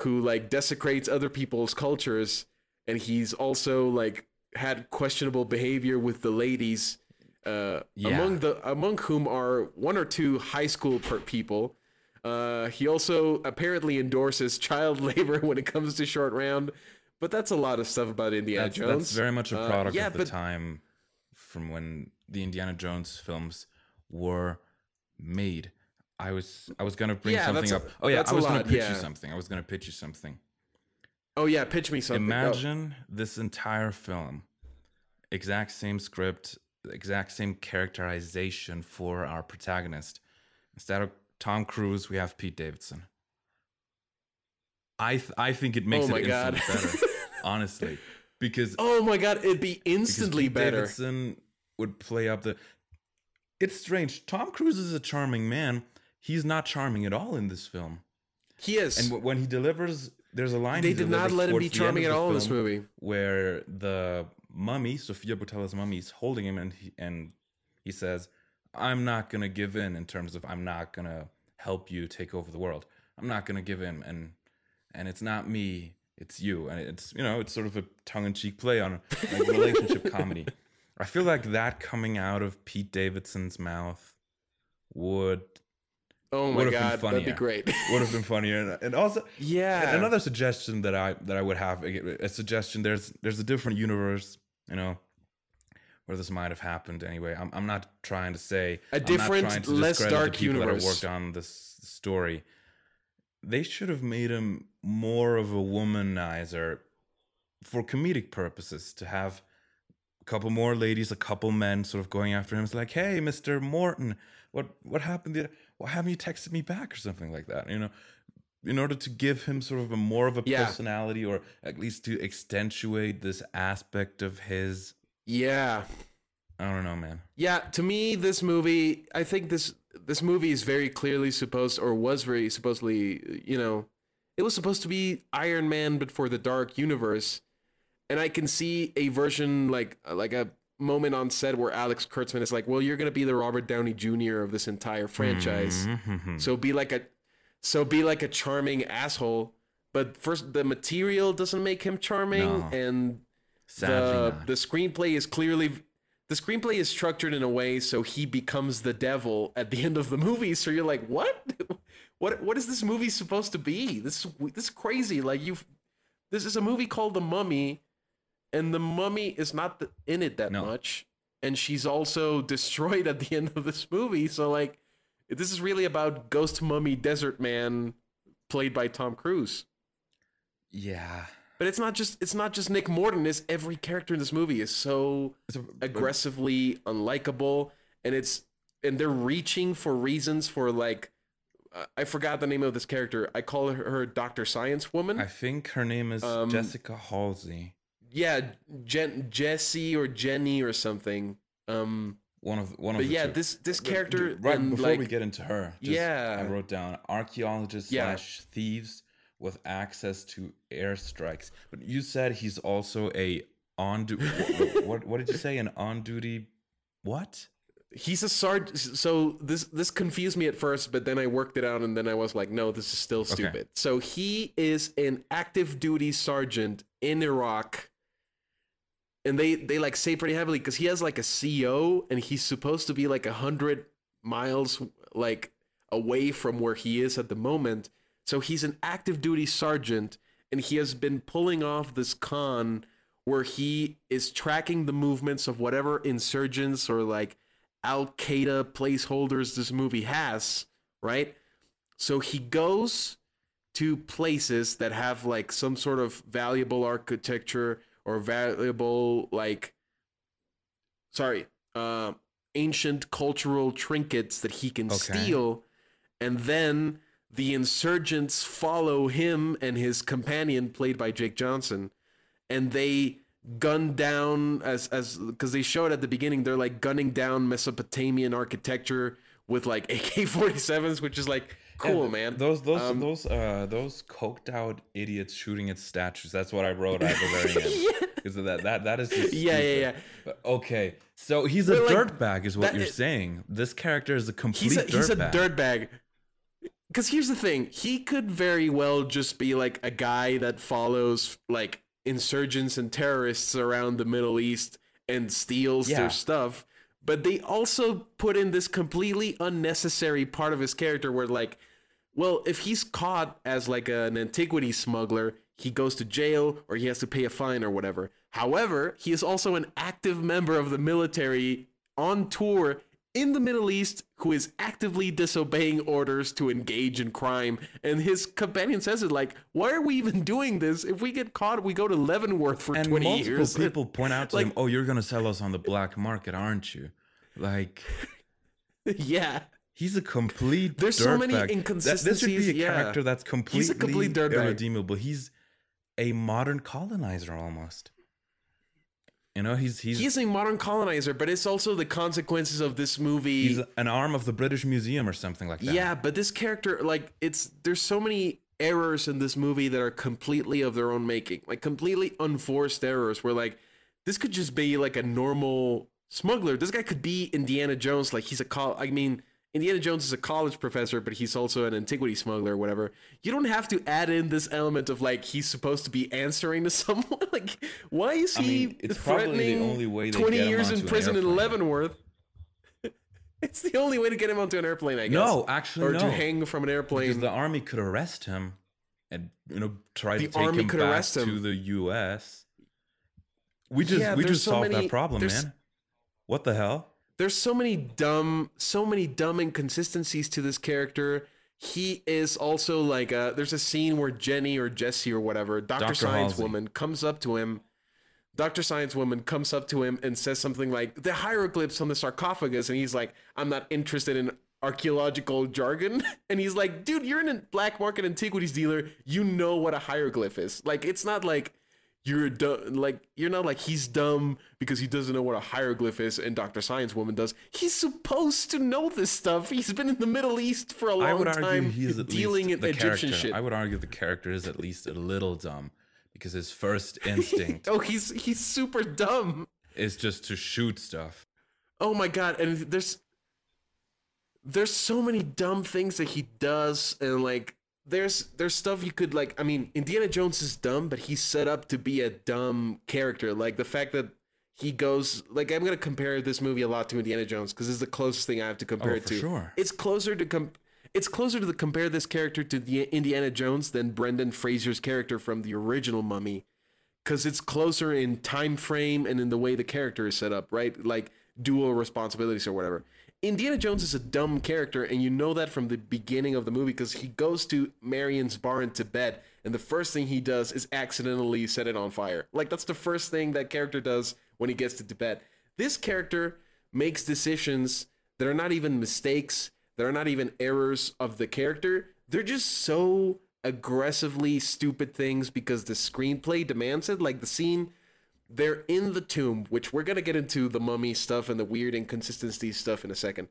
who like desecrates other people's cultures, and he's also like had questionable behavior with the ladies, uh, yeah. among the among whom are one or two high school per- people. Uh, he also apparently endorses child labor when it comes to Short Round, but that's a lot of stuff about Indiana that's, Jones. That's very much a product uh, yeah, of the but... time from when the Indiana Jones films were made. I was I was gonna bring yeah, something up. A, oh yeah, I was gonna lot, pitch yeah. you something. I was gonna pitch you something. Oh yeah, pitch me something. Imagine oh. this entire film, exact same script, exact same characterization for our protagonist. Instead of Tom Cruise, we have Pete Davidson. I th- I think it makes oh it instantly better, honestly, because oh my god, it'd be instantly Pete better. Davidson would play up the. It's strange. Tom Cruise is a charming man. He's not charming at all in this film. He is. And w- when he delivers, there's a line. They did not let him be charming at all in this movie. Where the mummy, Sofia Butella's mummy, is holding him, and he, and he says, "I'm not gonna give in." In terms of, I'm not gonna help you take over the world. I'm not gonna give in, and and it's not me, it's you. And it's, you know, it's sort of a tongue-in-cheek play on a like, relationship comedy. I feel like that coming out of Pete Davidson's mouth would. Oh my god, that'd be great. Would have been funnier. And also, yeah, another suggestion that I that I would have a suggestion. There's there's a different universe, you know, where this might have happened. Anyway, I'm I'm not trying to say a different, less dark universe that worked on this story. They should have made him more of a womanizer for comedic purposes, to have a couple more ladies, a couple men sort of going after him. It's like, hey, Mister Morton, what what happened there? Why haven't you texted me back or something like that? You know, in order to give him sort of a more of a yeah. personality, or at least to accentuate this aspect of his. Yeah. I don't know, man. Yeah. To me, this movie, I think this, this movie is very clearly supposed, or was very supposedly, you know, it was supposed to be Iron Man, but for the dark universe. And I can see a version like, like a, moment on set where Alex Kurtzman is like, well, you're gonna be the Robert Downey Junior of this entire franchise, mm-hmm. so be like a so be like a charming asshole, but first the material doesn't make him charming. No. And the, the screenplay is clearly the screenplay is structured in a way so he becomes the devil at the end of the movie, so you're like, what what what is this movie supposed to be? This this is crazy. Like, you've this is a movie called The Mummy. And the mummy is not in it that no. much. And she's also destroyed at the end of this movie. So, like, this is really about Ghost Mummy Desert Man, played by Tom Cruise. Yeah. But it's not just it's not just Nick Morton. It's every character in this movie is so a, aggressively unlikable. And it's and they're reaching for reasons for, like, I forgot the name of this character. I call her, her Doctor Science Woman. I think her name is um, Jessica Halsey. Yeah, Jen, Jesse or Jenny or something. Um, one of one of. But the yeah, two. this this character. Right, and before, like, we get into her, just, yeah, I wrote down archaeologists yeah. slash thieves with access to airstrikes. But you said he's also a on duty. what, what what did you say? An on duty? What? He's a sergeant. So this this confused me at first, but then I worked it out, and then I was like, no, this is still stupid. Okay. So he is an active duty sergeant in Iraq. And they, they like say pretty heavily, because he has like a C O, and he's supposed to be like a hundred miles like away from where he is at the moment. So he's an active duty sergeant, and he has been pulling off this con where he is tracking the movements of whatever insurgents or like Al Qaeda placeholders this movie has, right? So he goes to places that have like some sort of valuable architecture. Or valuable, like, sorry, uh, ancient cultural trinkets that he can okay. steal. And then the insurgents follow him and his companion, played by Jake Johnson. And they gun down, as as because they showed at the beginning, they're like gunning down Mesopotamian architecture with like A K forty-sevens, which is like... Cool, and man. Those those um, those uh those coked out idiots shooting at statues. That's what I wrote at the very end. yeah. Is that that that is just yeah stupid. yeah yeah. Okay, so he's We're a like, dirtbag, is what you're is, saying. This character is a complete dirtbag. He's a dirtbag. Because here's the thing: he could very well just be like a guy that follows like insurgents and terrorists around the Middle East and steals yeah. their stuff. But they also put in this completely unnecessary part of his character where, like, well, if he's caught as, like, an antiquity smuggler, he goes to jail or he has to pay a fine or whatever. However, he is also an active member of the military on tour in the Middle East who is actively disobeying orders to engage in crime. And his companion says it like, why are we even doing this? If we get caught, we go to Leavenworth for and twenty years. And multiple people point out to like, him, oh, you're going to sell us on the black market, aren't you? Like, yeah. He's a complete There's so many bag. inconsistencies. That, this should be a yeah. character that's completely he's a complete dirt irredeemable. Bag. He's a modern colonizer almost. You know, he's, he's... He's a modern colonizer, but it's also the consequences of this movie. He's an arm of the British Museum or something like that. Yeah, but this character, like, it's... There's so many errors in this movie that are completely of their own making. Like, completely unforced errors where, like, this could just be, like, a normal smuggler. This guy could be Indiana Jones. Like, he's a... Col- I mean... Indiana Jones is a college professor, but he's also an antiquity smuggler or whatever. You don't have to add in this element of, like, he's supposed to be answering to someone. Like, why is I he mean, it's threatening the only way twenty years in prison in Leavenworth? It's the only way to get him onto an airplane, I guess. No, actually, Or no. to hang from an airplane. Because the army could arrest him and, you know, try the to take him back him. to the U S. We just, yeah, we just so solved many, that problem, man. What the hell? There's so many dumb, so many dumb inconsistencies to this character. He is also like, a, there's a scene where Jenny or Jesse or whatever, Doctor Science Halsey. Woman comes up to him. Doctor Science Woman comes up to him and says something like, the hieroglyphs on the sarcophagus. And he's like, I'm not interested in archaeological jargon. And he's like, dude, you're in a black market antiquities dealer. You know what a hieroglyph is. Like, it's not like... You're dumb, like you're not like he's dumb because he doesn't know what a hieroglyph is, and Doctor Science Woman does. He's supposed to know this stuff. He's been in the Middle East for a long I would argue time, he's at dealing in Egyptian character. shit. I would argue the character is at least a little dumb because his first instinct. oh, he's he's super dumb. Is just to shoot stuff. Oh my god! And there's there's so many dumb things that he does, and like. There's there's stuff you could, like, I mean, Indiana Jones is dumb, but he's set up to be a dumb character. Like, the fact that he goes, like, I'm going to compare this movie a lot to Indiana Jones, because it's the closest thing I have to compare oh, it to. Sure. It's closer to com- it's closer to the compare this character to the Indiana Jones than Brendan Fraser's character from the original Mummy, because it's closer in time frame and in the way the character is set up, right? Like, dual responsibilities or whatever. Indiana Jones is a dumb character, and you know that from the beginning of the movie because he goes to Marion's bar in Tibet, and the first thing he does is accidentally set it on fire. Like, that's the first thing that character does when he gets to Tibet. This character makes decisions that are not even mistakes, that are not even errors of the character. They're just so aggressively stupid things because the screenplay demands it. Like, the scene... They're in the tomb, which we're going to get into the mummy stuff and the weird inconsistency stuff in a second.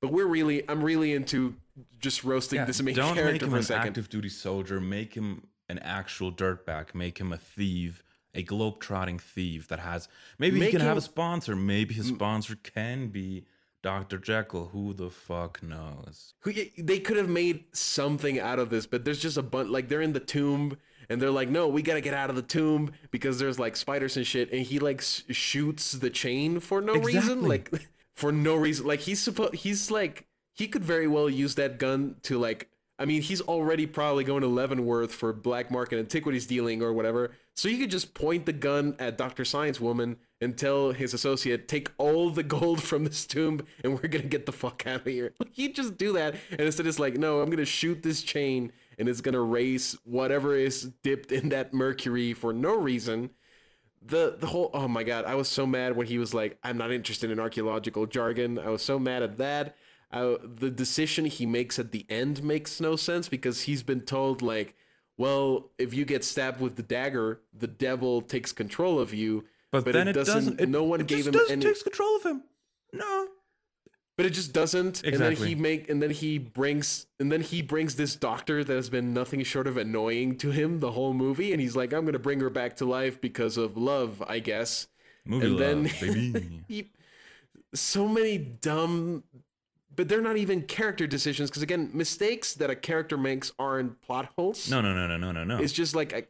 But we're really, I'm really into just roasting yeah, this amazing character for a second. Don't make him an active duty soldier. Make him an actual dirtbag. Make him a thief, a globe-trotting thief that has, maybe make he can him, have a sponsor. Maybe his sponsor can be Doctor Jekyll. Who the fuck knows? Who They could have made something out of this, but there's just a bunch, like they're in the tomb. And they're like, no, we got to get out of the tomb because there's, like, spiders and shit. And he, like, sh- shoots the chain for no exactly. reason. Like, for no reason. Like, he's supposed, he's, like, he could very well use that gun to, like, I mean, he's already probably going to Leavenworth for black market antiquities dealing or whatever. So you could just point the gun at Doctor Science Woman and tell his associate, take all the gold from this tomb and we're going to get the fuck out of here. Like, he'd just do that. And instead it's like, no, I'm going to shoot this chain. And it's going to race whatever is dipped in that mercury for no reason. The the whole, oh my God, I was so mad when he was like, I'm not interested in archaeological jargon. I was so mad at that. I, the decision he makes at the end makes no sense because he's been told like, well, if you get stabbed with the dagger, the devil takes control of you. But, but then it doesn't, doesn't it, no one it gave him any. It takes control of him. No. But it just doesn't, exactly. and then he make, and then he brings, and then he brings this doctor that has been nothing short of annoying to him the whole movie, and he's like, "I'm gonna bring her back to life because of love, I guess." Movie and love, then baby. he, so many dumb, but they're not even character decisions because again, mistakes that a character makes aren't plot holes. No, no, no, no, no, no, no. It's just like a,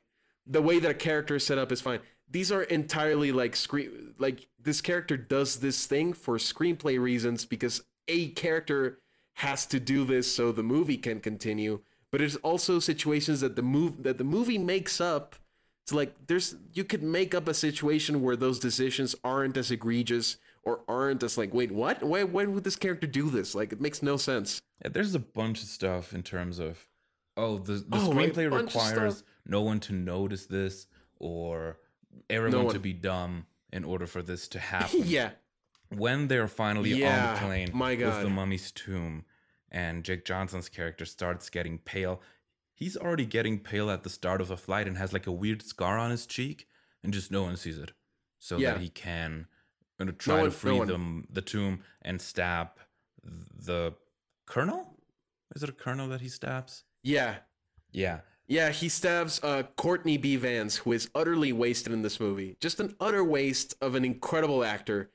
the way that a character is set up is fine. These are entirely like screen, like this character does this thing for screenplay reasons because a character has to do this so the movie can continue. But it's also situations that the move that the movie makes up. It's like there's you could make up a situation where those decisions aren't as egregious or aren't just like, wait, what? Why, why would this character do this? Like, it makes no sense. Yeah, there's a bunch of stuff in terms of, oh, the, the oh, screenplay requires no one to notice this or everyone no to be dumb in order for this to happen. Yeah. When they're finally yeah, on the plane my God. with the mummy's tomb and Jake Johnson's character starts getting pale, he's already getting pale at the start of the flight and has like a weird scar on his cheek and just no one sees it. So yeah. that he can you know, try no one, to free no them, the tomb and stab the colonel? Is it a colonel that he stabs? Yeah. Yeah. Yeah, he stabs uh, Courtney B. Vance, who is utterly wasted in this movie. Just an utter waste of an incredible actor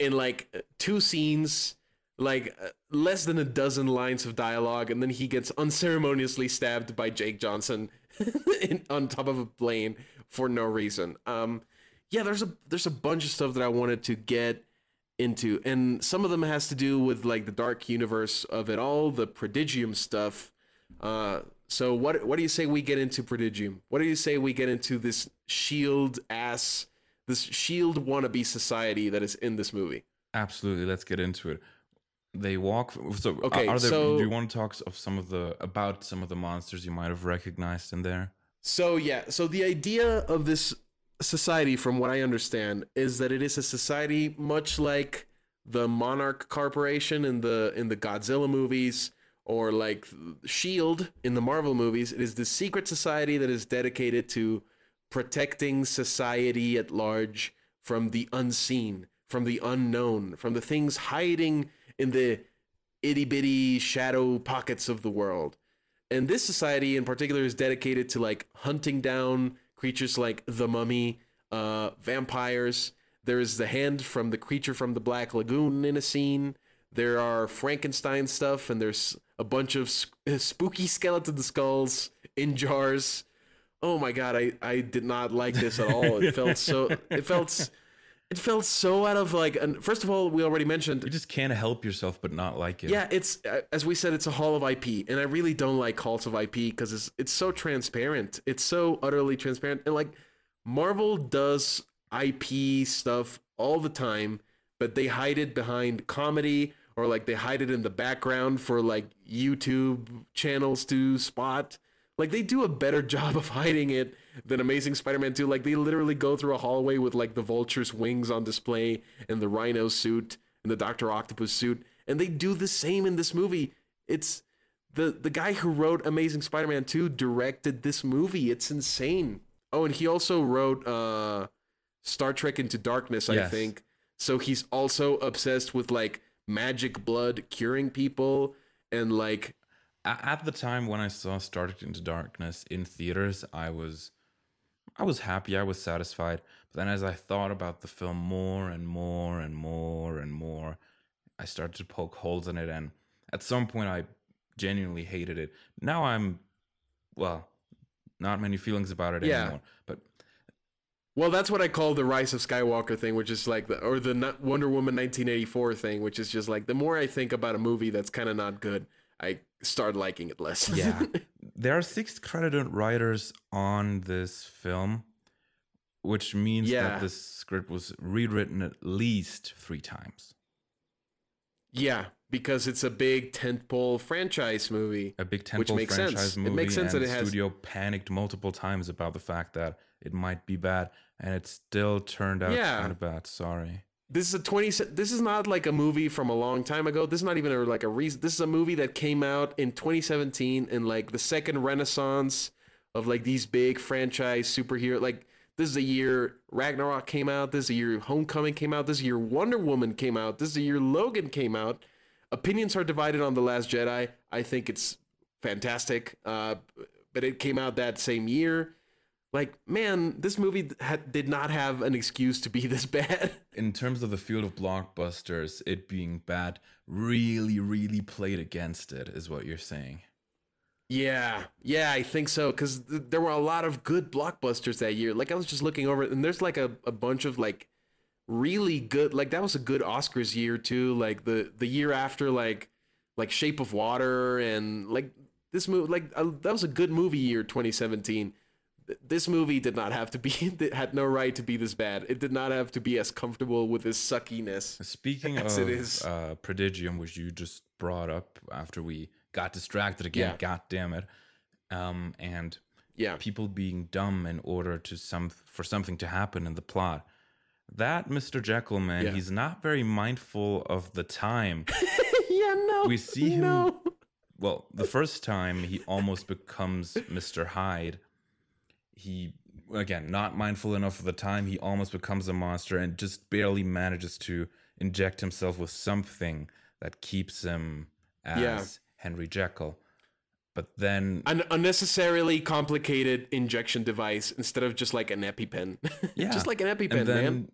in like two scenes, like less than a dozen lines of dialogue, and then he gets unceremoniously stabbed by Jake Johnson in, on top of a plane for no reason. Um, yeah, there's a there's a bunch of stuff that I wanted to get into, and some of them has to do with like the dark universe of it all, the Prodigium stuff. Uh, so what what do you say we get into Prodigium? What do you say we get into this shield ass, this shield wannabe society that is in this movie? Absolutely, let's get into it. They walk. So, okay, are there, so do you want to talk of some of the about some of the monsters you might have recognized in there? So yeah, so the idea of this society, from what I understand, is that it is a society much like the Monarch Corporation in the in the Godzilla movies, or like Shield in the Marvel movies. It is the secret society that is dedicated to protecting society at large from the unseen, from the unknown, from the things hiding in the itty-bitty shadow pockets of the world. And this society in particular is dedicated to like hunting down creatures like the mummy, uh, vampires. There is the hand from the creature from the Black Lagoon in a scene. There are Frankenstein stuff, and there's a bunch of sp- spooky skeleton skulls in jars. Oh my God, I, I did not like this at all. It felt so... It felt... It felt so out of like, and first of all, we already mentioned. You just can't help yourself but not like it. Yeah, it's, as we said, it's a Hall of I P. And I really don't like Halls of I P because it's, it's so transparent. It's so utterly transparent. And like Marvel does I P stuff all the time, but they hide it behind comedy, or like they hide it in the background for like YouTube channels to spot. Like, they do a better job of hiding it than Amazing Spider-Man two. Like, they literally go through a hallway with, like, the Vulture's wings on display and the Rhino suit and the Doctor Octopus suit. And they do the same in this movie. It's the, the guy who wrote Amazing Spider-Man two directed this movie. It's insane. Oh, and he also wrote uh, Star Trek Into Darkness, I yes. think. So he's also obsessed with, like, magic blood curing people and, like... At the time when I saw Star Trek Into Darkness in theaters, I was I was happy, I was satisfied. But then as I thought about the film more and more and more and more, I started to poke holes in it. And at some point, I genuinely hated it. Now I'm, well, not many feelings about it yeah. anymore. But well, that's what I call the Rise of Skywalker thing, which is like, the, or the Wonder Woman nineteen eighty-four thing, which is just like, the more I think about a movie that's kind of not good, I start liking it less. Yeah. There are six credited writers on this film, which means yeah. that this script was rewritten at least three times. Yeah, because it's a big tentpole franchise movie. A big tentpole franchise sense. movie. It makes sense and that it has... The studio panicked multiple times about the fact that it might be bad, and it still turned out yeah. kind of bad. Sorry. This is a twenty. This is not like a movie from a long time ago. This is not even a, like a reason. This is a movie that came out in twenty seventeen in like the second renaissance of like these big franchise superhero. Like this is the year Ragnarok came out. This is the year Homecoming came out. This is the year Wonder Woman came out. This is the year Logan came out. Opinions are divided on The Last Jedi. I think it's fantastic, uh, but it came out that same year. Like, man, this movie ha- did not have an excuse to be this bad. In terms of the field of blockbusters, it being bad really, really played against it, is what you're saying. Yeah, yeah, I think so. Because th- there were a lot of good blockbusters that year. Like, I was just looking over it, and there's like a, a bunch of like really good, like that was a good Oscars year too. Like the, the year after, like like Shape of Water and like this movie, like uh, that was a good movie year, twenty seventeen. this movie did not have to be, it had no right to be this bad. It did not have to be as comfortable with this suckiness. Speaking as of it is. Uh, Prodigium, which you just brought up after we got distracted again, yeah. God damn it. Um, and yeah. people being dumb in order to some for something to happen in the plot. That Mister Jekyll, man, yeah. he's not very mindful of the time. yeah, no. We see no. him. Well, the first time he almost becomes Mister Hyde. He, again, not mindful enough of the time. He almost becomes a monster and just barely manages to inject himself with something that keeps him as yeah. Henry Jekyll. But then... an unnecessarily complicated injection device instead of just like an EpiPen. Yeah. Just like an EpiPen, and then, man.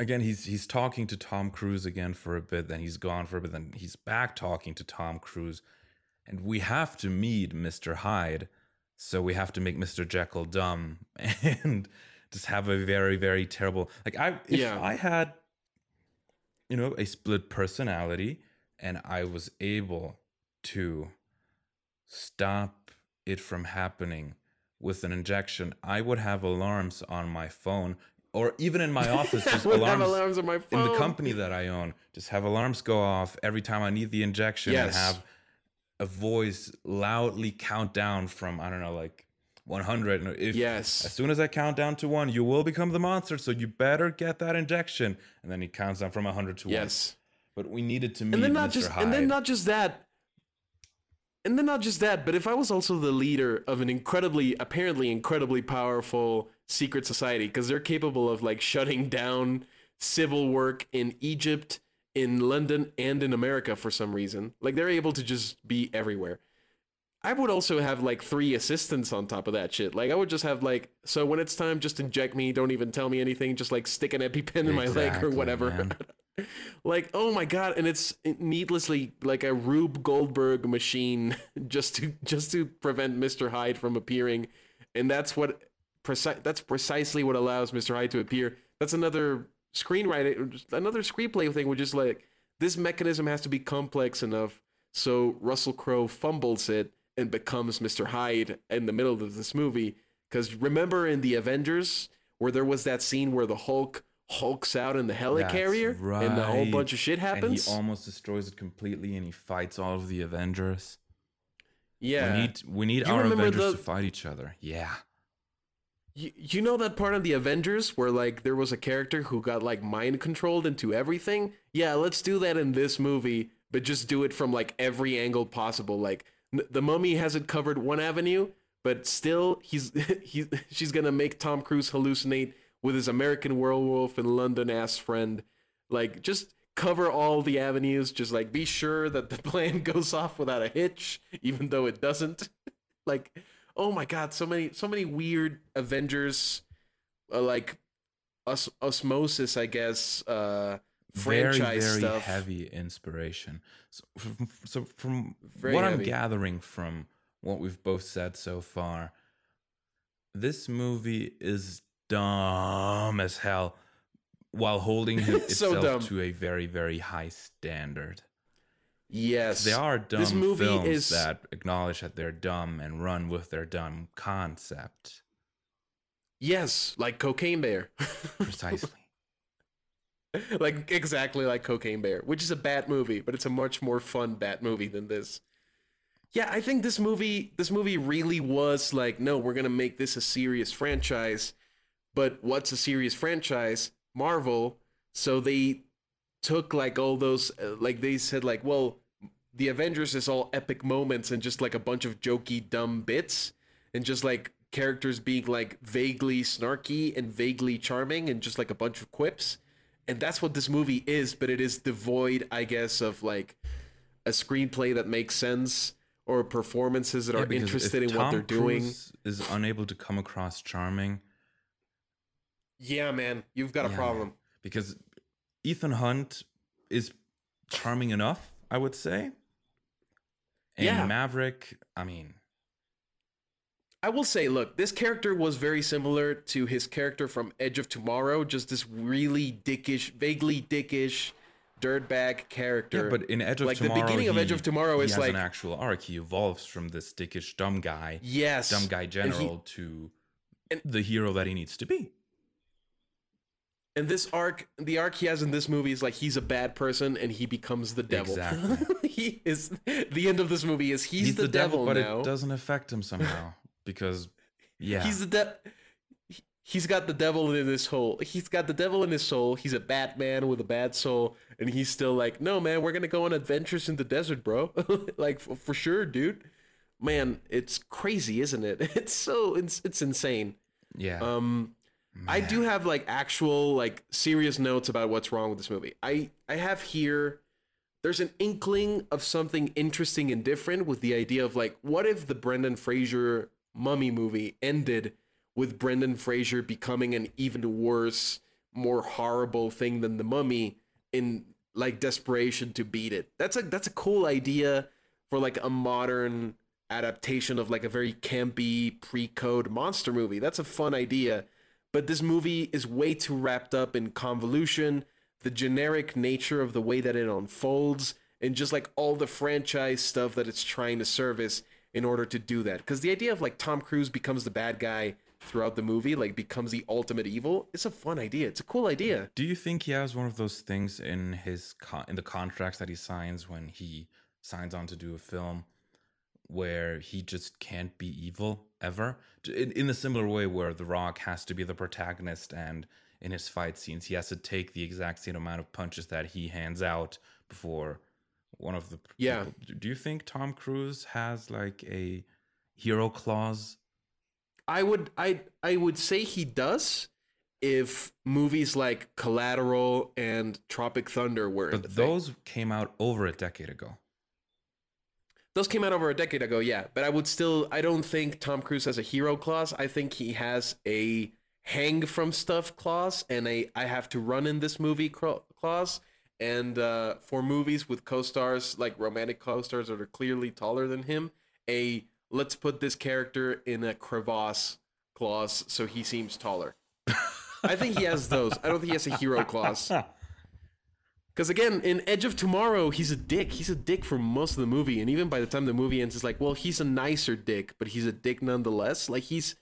Again, he's he's talking to Tom Cruise again for a bit. Then he's gone for a bit. Then he's back talking to Tom Cruise. And we have to meet Mister Hyde. So we have to make Mister Jekyll dumb and just have a very, very terrible... Like, I, if yeah. I had, you know, a split personality and I was able to stop it from happening with an injection, I would have alarms on my phone or even in my office. Just I would alarms, have alarms on my phone. In the company that I own, just have alarms go off every time I need the injection yes. and have... a voice loudly count down from, I don't know, like one hundred. If, yes. As soon as I count down to one, you will become the monster, so you better get that injection. And then he counts down from one hundred to yes. one. Yes. But we needed to meet and then not Mister Just, Hyde. And then not just that. And then not just that, but if I was also the leader of an incredibly, apparently incredibly powerful secret society, because they're capable of like shutting down civil work in Egypt, in London, and in America for some reason. Like, they're able to just be everywhere. I would also have, like, three assistants on top of that shit. Like, I would just have, like, so when it's time, just inject me. Don't even tell me anything. Just, like, stick an EpiPen exactly, in my leg or whatever. Like, oh, my God. And it's needlessly, like, a Rube Goldberg machine just to just to prevent Mister Hyde from appearing. And that's what preci- that's precisely what allows Mister Hyde to appear. That's another... screenwriting, another screenplay thing, which is like, this mechanism has to be complex enough so Russell Crowe fumbles it and becomes Mister Hyde in the middle of this movie. Because remember in the Avengers where there was that scene where the Hulk hulks out in the helicarrier right. and the whole bunch of shit happens? And he almost destroys it completely and he fights all of the Avengers. Yeah. We need, we need our Avengers the- to fight each other. Yeah. You know that part of the Avengers where, like, there was a character who got, like, mind-controlled into everything? Yeah, let's do that in this movie, but just do it from, like, every angle possible. Like, the Mummy hasn't covered one avenue, but still, he's he, she's gonna make Tom Cruise hallucinate with his American werewolf and London-ass friend. Like, just cover all the avenues. Just, like, be sure that the plan goes off without a hitch, even though it doesn't. Like... oh my God! So many, so many weird Avengers, uh, like os- osmosis, I guess. Uh, franchise very, very stuff. Heavy inspiration. So, from, so from very what heavy. I'm gathering from what we've both said so far, this movie is dumb as hell, while holding itself so to a very, very high standard. Yes, there are dumb this movie films is... that acknowledge that they're dumb and run with their dumb concept. Yes, like Cocaine Bear. Precisely. Like exactly like Cocaine Bear, which is a bad movie, but it's a much more fun bad movie than this. Yeah, I think this movie, this movie really was like, no, we're gonna make this a serious franchise. But what's a serious franchise? Marvel. So they. Took like all those uh, like they said like, well, the Avengers is all epic moments and just like a bunch of jokey dumb bits and just like characters being like vaguely snarky and vaguely charming and just like a bunch of quips, and that's what this movie is, but it is devoid, I guess, of like a screenplay that makes sense or performances that yeah, are interested in Tom what they're doing. Cruise is unable to come across charming. Yeah, man, you've got yeah, a problem because. Ethan Hunt is charming enough, I would say. And yeah. Maverick, I mean. I will say, look, this character was very similar to his character from Edge of Tomorrow. Just this really dickish, vaguely dickish, dirtbag character. Yeah, but in Edge of like, Tomorrow, the beginning of he, Edge of Tomorrow is like an actual arc. He evolves from this dickish dumb guy, yes, dumb guy general he, to and the hero that he needs to be. And this arc, the arc he has in this movie is like he's a bad person and he becomes the devil. Exactly. He is the end of this movie is he's, he's the, the devil, devil now. But it doesn't affect him somehow because yeah, he's the devil. He's got the devil in his soul. He's got the devil in his soul. He's a bad man with a bad soul, and he's still like, no man, we're gonna go on adventures in the desert, bro. Like for, for sure, dude. Man, it's crazy, isn't it? It's so it's, it's insane. Yeah. Um, man. I do have like actual like serious notes about what's wrong with this movie. I I have here. There's an inkling of something interesting and different with the idea of like, what if the Brendan Fraser Mummy movie ended with Brendan Fraser becoming an even worse, more horrible thing than the Mummy in like desperation to beat it. That's a that's a cool idea for like a modern adaptation of like a very campy pre-code monster movie. That's a fun idea, but this movie is way too wrapped up in convolution, the generic nature of the way that it unfolds, and just like all the franchise stuff that it's trying to service in order to do that. Because the idea of like Tom Cruise becomes the bad guy throughout the movie, like becomes the ultimate evil. It's a fun idea. It's a cool idea. Do you think he has one of those things in his con- in the contracts that he signs when he signs on to do a film where he just can't be evil ever? In, in a similar way where The Rock has to be the protagonist, and in his fight scenes, he has to take the exact same amount of punches that he hands out before one of the yeah. people. Do you think Tom Cruise has like a hero clause? I would I I would say he does if movies like Collateral and Tropic Thunder were. But those thing. came out over a decade ago. Those came out over a decade ago, yeah. But I would still I don't think Tom Cruise has a hero clause. I think he has a hang from stuff clause and a I have to run in this movie clause. And uh, for movies with co-stars, like romantic co-stars that are clearly taller than him, a let's put this character in a crevasse clause so he seems taller. I think he has those. I don't think he has a hero clause. Because again, in Edge of Tomorrow, he's a dick. He's a dick for most of the movie. And even by the time the movie ends, it's like, well, he's a nicer dick, but he's a dick nonetheless. Like he's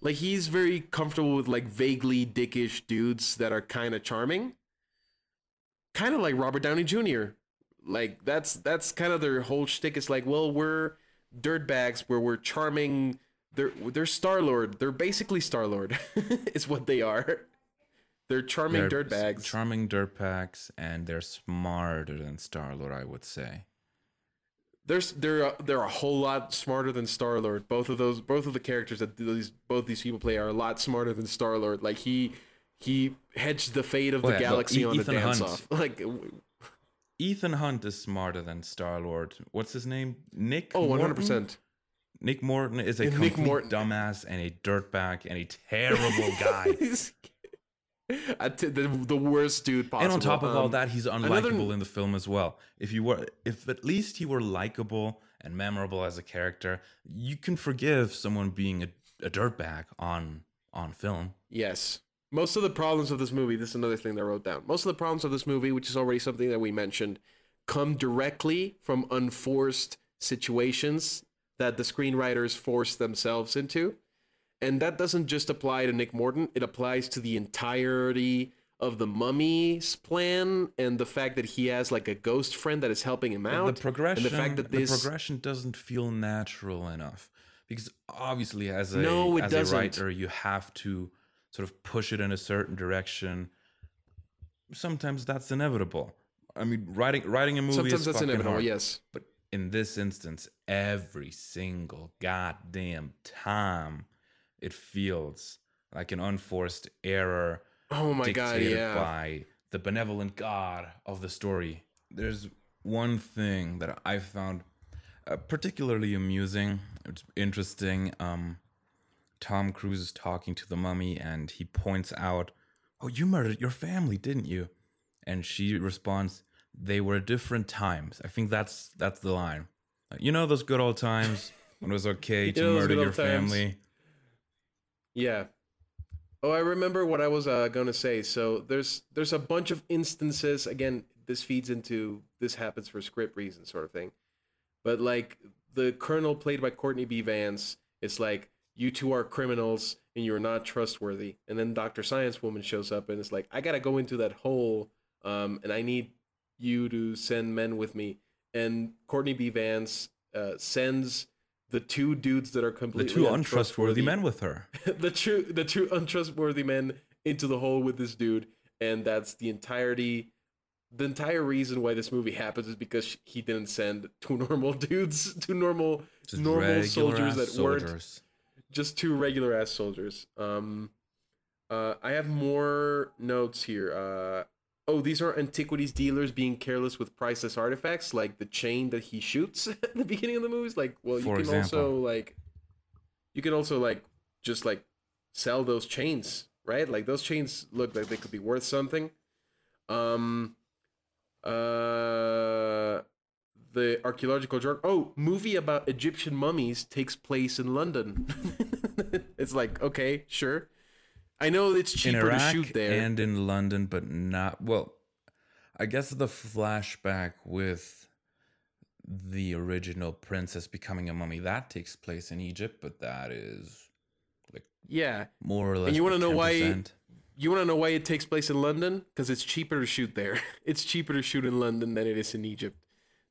like he's very comfortable with like vaguely dickish dudes that are kind of charming. Kind of like Robert Downey Junior Like that's that's kind of their whole shtick. It's like, well, we're dirtbags where we're charming. They're they're Star-Lord. They're basically Star-Lord is what they are. They're charming dirtbags. Charming dirtbags, and they're smarter than Star-Lord, I would say. They're they're a, they're a whole lot smarter than Star-Lord. Both of those both of the characters that these both these people play are a lot smarter than Star-Lord. Like he he hedged the fate of the oh, yeah, galaxy look, e- on Ethan a dance Hunt. off. Like Ethan Hunt is smarter than Star-Lord. What's his name? Nick Oh, one hundred percent. Morton? Nick Morton is a Nick complete Morton. dumbass and a dirtbag and a terrible guy. I t- the, the worst dude possible. And on top of um, all that, he's unlikable another... in the film as well. If you were, if at least he were likable and memorable as a character, you can forgive someone being a, a dirtbag on, on film. Yes. Most of the problems of this movie, this is another thing that I wrote down. Most of the problems of this movie, which is already something that we mentioned, come directly from unforced situations that the screenwriters force themselves into. And that doesn't just apply to Nick Morton. It applies to the entirety of the Mummy's plan and the fact that he has like a ghost friend that is helping him out. The progression, and the fact that this... the progression doesn't feel natural enough. Because obviously as a, no, it as doesn't. a writer, you have to sort of push it in a certain direction. Sometimes that's inevitable. I mean, writing writing a movie Sometimes is that's fucking inevitable, hard. Yes. But in this instance, every single goddamn time, it feels like an unforced error. Oh my god! Yeah. By the benevolent god of the story. There's one thing that I found uh, particularly amusing. It's interesting. Um, Tom Cruise is talking to the mummy and he points out, oh, you murdered your family, didn't you? And she responds, they were different times. I think that's that's the line. You know those good old times when it was okay to you know murder your family? Times. Yeah. Oh, I remember what I was uh, going to say. So there's there's a bunch of instances. Again, this feeds into this happens for script reasons sort of thing. But like the colonel played by Courtney B. Vance is like, you two are criminals and you're not trustworthy. And then Doctor Science Woman shows up and it's like, I got to go into that hole um, and I need you to send men with me. And Courtney B. Vance uh, sends the two dudes that are completely the two untrustworthy, untrustworthy men with her. the, two, the two untrustworthy men into the hole with this dude. And that's the entirety... The entire reason why this movie happens is because he didn't send two normal dudes, two normal just normal soldiers that soldiers. weren't just two regular ass soldiers. Um, uh, I have more notes here. Uh, oh, these are antiquities dealers being careless with priceless artifacts, like the chain that he shoots at the beginning of the movies. Like, well, you For can example. also like, you can also like just like sell those chains, right? Like those chains look like they could be worth something. Um. Uh, the archaeological journal. Oh, movie about Egyptian mummies takes place in London. It's like, okay, sure. I know it's cheaper in Iraq to shoot there and in London, but not well. I guess the flashback with the original princess becoming a mummy that takes place in Egypt, but that is like yeah, more or less. And you want to know why? You want to know why it takes place in London? Because it's cheaper to shoot there. It's cheaper to shoot in London than it is in Egypt.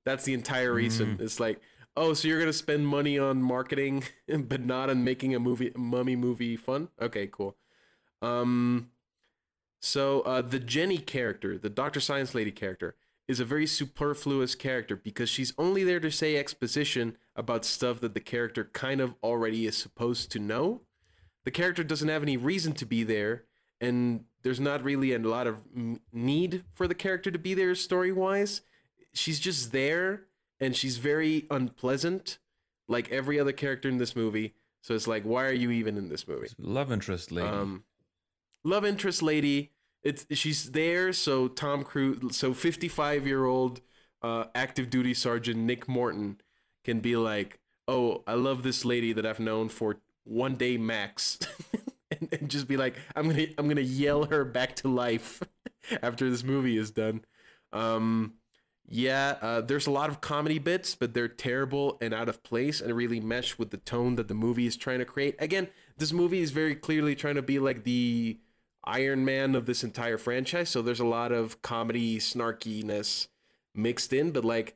That's the entire reason. Mm. It's like, oh, so you're going to spend money on marketing, but not on making a movie, mummy movie fun? Okay, cool. Um, so uh, the Jenny character, the Doctor Science Lady character, is a very superfluous character because she's only there to say exposition about stuff that the character kind of already is supposed to know. The character doesn't have any reason to be there. And there's not really a lot of need for the character to be there story-wise. She's just there, and she's very unpleasant, like every other character in this movie. So it's like, why are you even in this movie? Love interest lady. Um, love interest lady. It's she's there, so Tom Cruise, so fifty-five-year-old uh, active duty sergeant Nick Morton can be like, oh, I love this lady that I've known for one day max. And just be like, I'm gonna, I'm gonna yell her back to life after this movie is done. Um, yeah, uh, there's a lot of comedy bits, but they're terrible and out of place, and really mesh with the tone that the movie is trying to create. Again, this movie is very clearly trying to be like the Iron Man of this entire franchise. So there's a lot of comedy snarkiness mixed in, but like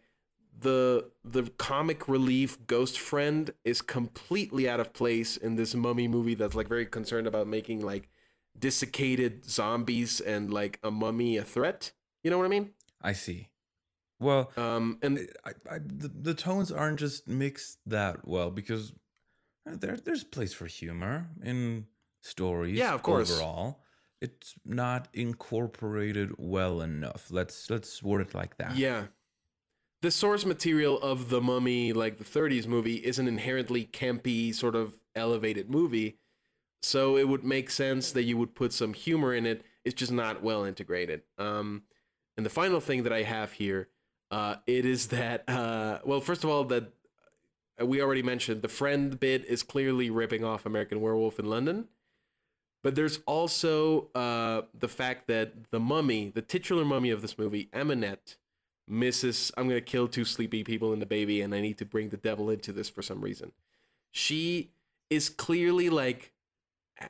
the the comic relief ghost friend is completely out of place in this mummy movie that's like very concerned about making like desiccated zombies and like a mummy a threat. You know what I mean? I see. Well, um, and I, I, the, the tones aren't just mixed that well because there there's place for humor in stories. Yeah, of course. Overall, it's not incorporated well enough. Let's let's word it like that. Yeah. The source material of The Mummy, like the thirties movie, is an inherently campy, sort of elevated movie. So it would make sense that you would put some humor in it. It's just not well integrated. Um, and the final thing that I have here, uh, it is that, uh, well, first of all, that we already mentioned, the friend bit is clearly ripping off American Werewolf in London. But there's also uh, the fact that the mummy, the titular mummy of this movie, Aminette, Missus I'm going to kill two sleepy people and the baby, and I need to bring the devil into this for some reason. She is clearly like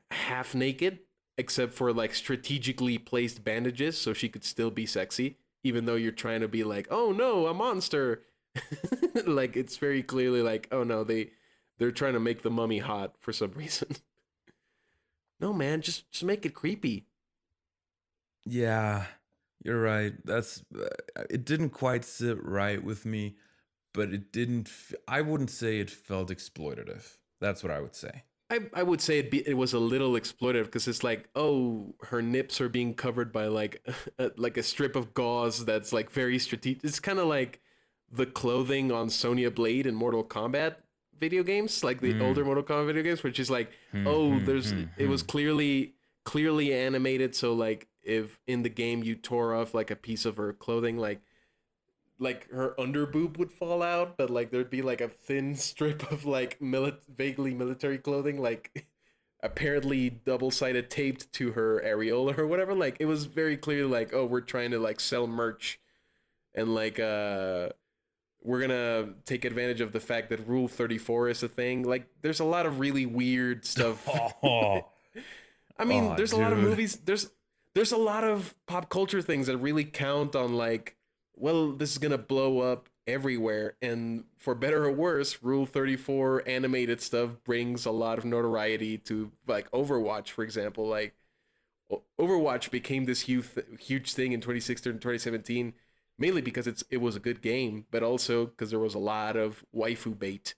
half naked, except for like strategically placed bandages, so she could still be sexy, even though you're trying to be like, oh no, a monster. Like it's very clearly like, oh no, they they're trying to make the mummy hot for some reason. No man, just just make it creepy. Yeah. You're right. That's uh, it didn't quite sit right with me, but it didn't. F- I wouldn't say it felt exploitative. That's what I would say. I, I would say it be, it was a little exploitative because it's like, oh, her nips are being covered by like a, like a strip of gauze that's like very strategic. It's kind of like the clothing on Sonya Blade in Mortal Kombat video games, like the mm. older Mortal Kombat video games, which is like, mm-hmm, oh, there's mm-hmm. it was clearly clearly animated, so like. If in the game you tore off like a piece of her clothing, like like her underboob would fall out, but like there'd be like a thin strip of like mili- vaguely military clothing, like apparently double-sided taped to her areola or whatever. Like it was very clear, like, oh, we're trying to like sell merch and like uh we're gonna take advantage of the fact that Rule thirty-four is a thing. Like, there's a lot of really weird stuff. Oh. I mean, oh, there's dude. a lot of movies. There's there's a lot of pop culture things that really count on like, well, this is gonna blow up everywhere. And for better or worse, Rule thirty-four animated stuff brings a lot of notoriety to like Overwatch, for example. Like, Overwatch became this huge huge thing in twenty sixteen and twenty seventeen. Mainly because it's it was a good game, but also because there was a lot of waifu bait,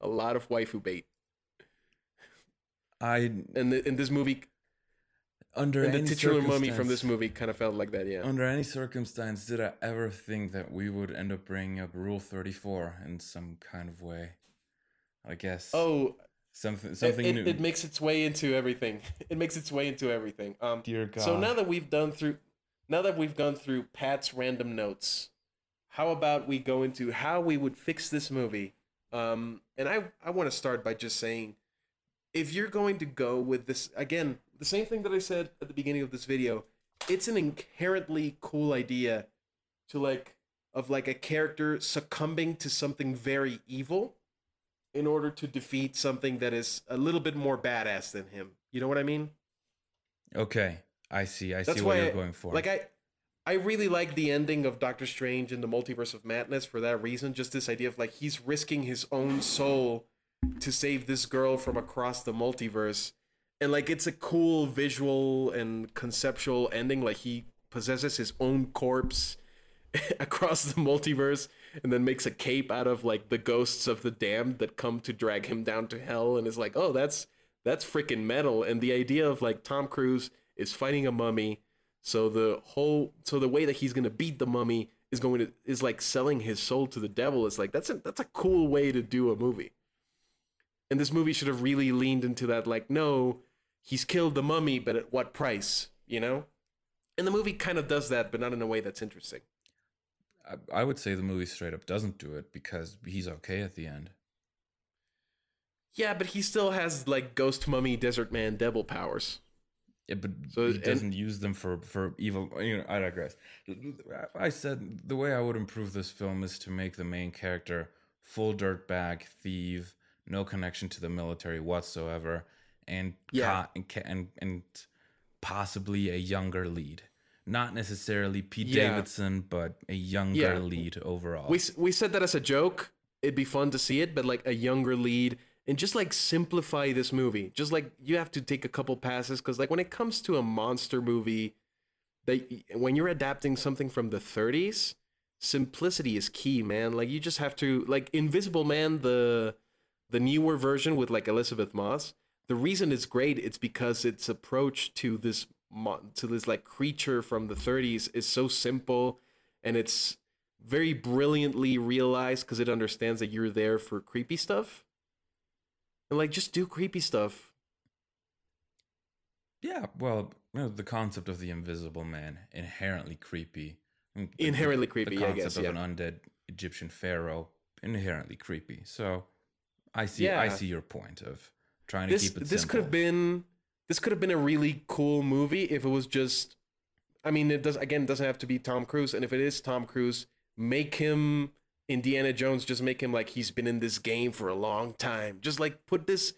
a lot of waifu bait. I and the, and this movie, under and any the titular mummy from this movie, kind of felt like that. Yeah. Under any circumstance, did I ever think that we would end up bringing up Rule thirty-four in some kind of way? I guess. Oh, something something it, new. It, it makes its way into everything. It makes its way into everything. Um, Dear God. So now that we've done through. Now that we've gone through Pat's random notes, how about we go into how we would fix this movie? Um, and I, I want to start by just saying, if you're going to go with this, again, the same thing that I said at the beginning of this video, it's an inherently cool idea to like of like a character succumbing to something very evil in order to defeat something that is a little bit more badass than him. You know what I mean? Okay. I see. I That's see what you're I, going for. Like I, I really like the ending of Doctor Strange in the Multiverse of Madness for that reason. Just this idea of like he's risking his own soul to save this girl from across the multiverse, and like it's a cool visual and conceptual ending. Like he possesses his own corpse across the multiverse, and then makes a cape out of like the ghosts of the damned that come to drag him down to hell, and is like, oh, that's that's freaking metal. And the idea of like Tom Cruise is fighting a mummy, so the whole so the way that he's gonna beat the mummy is going to is like selling his soul to the devil. It's like that's a that's a cool way to do a movie, and this movie should have really leaned into that. Like, no, he's killed the mummy, but at what price? You know, and the movie kind of does that, but not in a way that's interesting. I, I would say the movie straight up doesn't do it because he's okay at the end. Yeah, but he still has like ghost mummy, desert man, devil powers. Yeah, but so, he doesn't and, use them for, for evil. You know, I digress. I said the way I would improve this film is to make the main character full dirtbag, thief, no connection to the military whatsoever, and yeah. ca- and, ca- and and possibly a younger lead. Not necessarily Pete yeah. Davidson, but a younger yeah. lead overall. We we said that as a joke. It'd be fun to see it, but like a younger lead. And just, like, simplify this movie. Just, like, you have to take a couple passes. Because, like, when it comes to a monster movie, they, when you're adapting something from the thirties, simplicity is key, man. Like, you just have to... Like, Invisible Man, the the newer version with, like, Elizabeth Moss, the reason it's great, it's because its approach to this, to this like, creature from the thirties is so simple. And it's very brilliantly realized because it understands that you're there for creepy stuff. And, like, just do creepy stuff. Yeah, well, you know, the concept of the Invisible Man, inherently creepy. Inherently the, creepy, the concept I guess, of yeah. an undead Egyptian pharaoh, inherently creepy. So, I see yeah. I see your point of trying this, to keep it this simple. Could have been, this could have been a really cool movie if it was just... I mean, it does again, it doesn't have to be Tom Cruise, and if it is Tom Cruise, make him... Indiana Jones, just make him like he's been in this game for a long time. Just like put this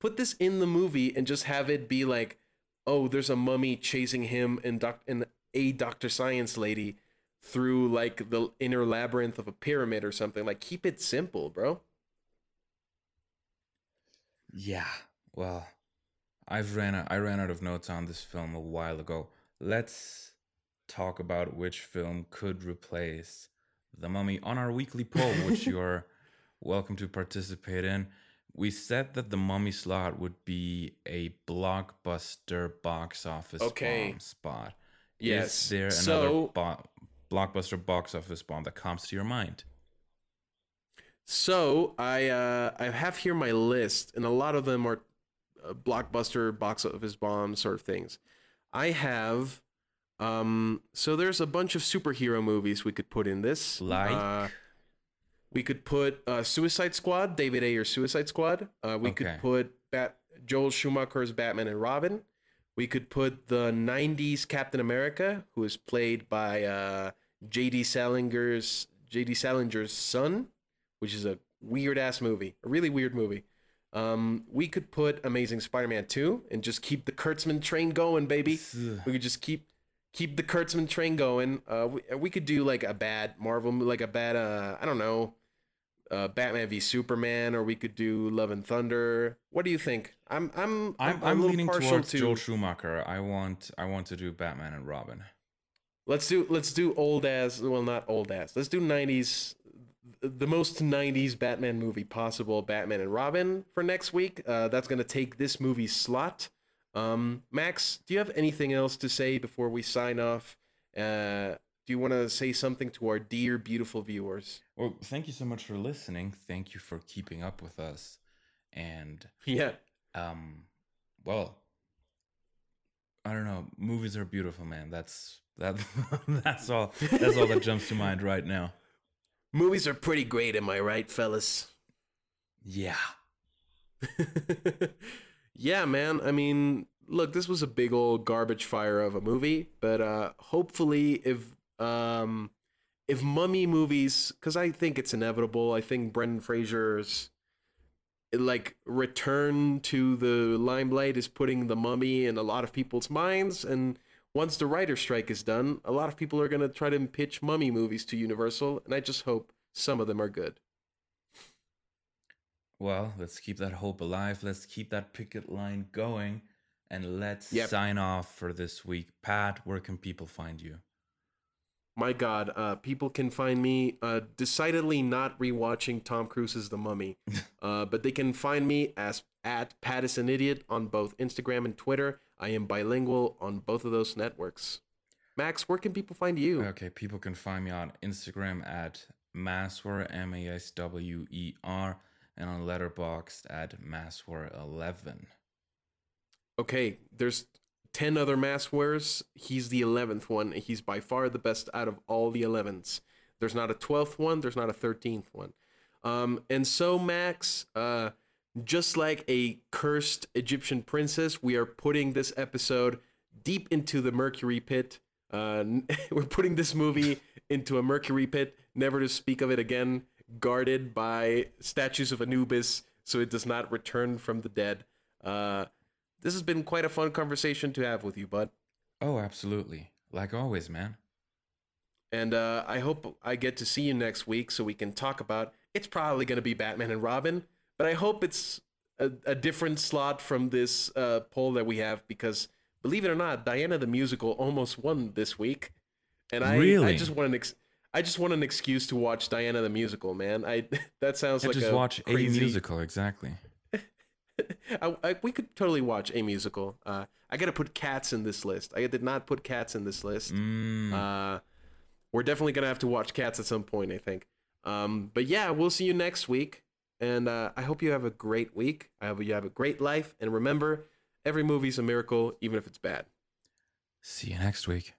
put this in the movie and just have it be like, oh, there's a mummy chasing him and doc- and a Doctor Science lady through like the inner labyrinth of a pyramid or something. Like, keep it simple, bro. Yeah, well, I've ran out, I ran out of notes on this film a while ago. Let's talk about which film could replace The Mummy on our weekly poll, which you're welcome to participate in. We said that the Mummy slot would be a blockbuster box office okay. bomb spot. Yes. Is there another so, bo- blockbuster box office bomb that comes to your mind? So I uh, I have here my list, and a lot of them are uh, blockbuster box office bomb sort of things. I have... Um, so there's a bunch of superhero movies we could put in this. Like? Uh, we could put uh, Suicide Squad, David Ayer's Suicide Squad. Uh, we okay. could put Bat- Joel Schumacher's Batman and Robin. We could put the nineties Captain America, who is played by uh, J D Salinger's J D Salinger's son, which is a weird-ass movie, a really weird movie. Um, we could put Amazing Spider-Man two and just keep the Kurtzman train going, baby. We could just keep keep the Kurtzman train going. Uh, we, we could do like a bad Marvel, like a bad, uh, I don't know, uh, Batman v Superman, or we could do Love and Thunder. What do you think? I'm I'm I'm, I'm, I'm leaning towards to... Joel Schumacher. I want I want to do Batman and Robin. Let's do let's do old ass. Well, not old ass. Let's do nineties. The most nineties Batman movie possible, Batman and Robin, for next week. Uh, that's going to take this movie's slot. Um, Max, do you have anything else to say before we sign off? Uh, do you want to say something to our dear, beautiful viewers? Well, thank you so much for listening. Thank you for keeping up with us. And, yeah. Um, well, I don't know. Movies are beautiful, man. That's that. that's all. That's all that jumps to mind right now. Movies are pretty great, am I right, fellas? Yeah. Yeah, man. I mean, look, this was a big old garbage fire of a movie, but uh, hopefully if um, if mummy movies, because I think it's inevitable, I think Brendan Fraser's like return to the limelight is putting the mummy in a lot of people's minds, and once the writer's strike is done, a lot of people are going to try to pitch mummy movies to Universal, and I just hope some of them are good. Well, let's keep that hope alive. Let's keep that picket line going, and let's yep. sign off for this week. Pat, where can people find you? My God, uh, people can find me uh, decidedly not rewatching Tom Cruise's The Mummy, uh, but they can find me as at Pattison Idiot on both Instagram and Twitter. I am bilingual on both of those networks. Max, where can people find you? Okay, people can find me on Instagram at Maswer, M A S W E R, and on Letterboxd at Maswer eleven. Okay, there's ten other Maswers. He's the eleventh one. He's by far the best out of all the elevens. There's not a twelfth one. There's not a thirteenth one. Um, and so, Max... Uh, Just like a cursed Egyptian princess, we are putting this episode deep into the Mercury pit. Uh, we're putting this movie into a Mercury pit, never to speak of it again, guarded by statues of Anubis so it does not return from the dead. Uh, this has been quite a fun conversation to have with you, bud. Oh, absolutely. Like always, man. And uh, I hope I get to see you next week so we can talk about... It's probably going to be Batman and Robin. But I hope it's a, a different slot from this uh, poll that we have, because, believe it or not, Diana the Musical almost won this week, and I really? I just want an ex- I just want an excuse to watch Diana the Musical, man. I that sounds I like just a watch crazy... a musical exactly. I, I, we could totally watch a musical. Uh, I got to put Cats in this list. I did not put Cats in this list. Mm. Uh, we're definitely gonna have to watch Cats at some point, I think. Um, but yeah, we'll see you next week. And uh, I hope you have a great week. I hope you have a great life. And remember, every movie's a miracle, even if it's bad. See you next week.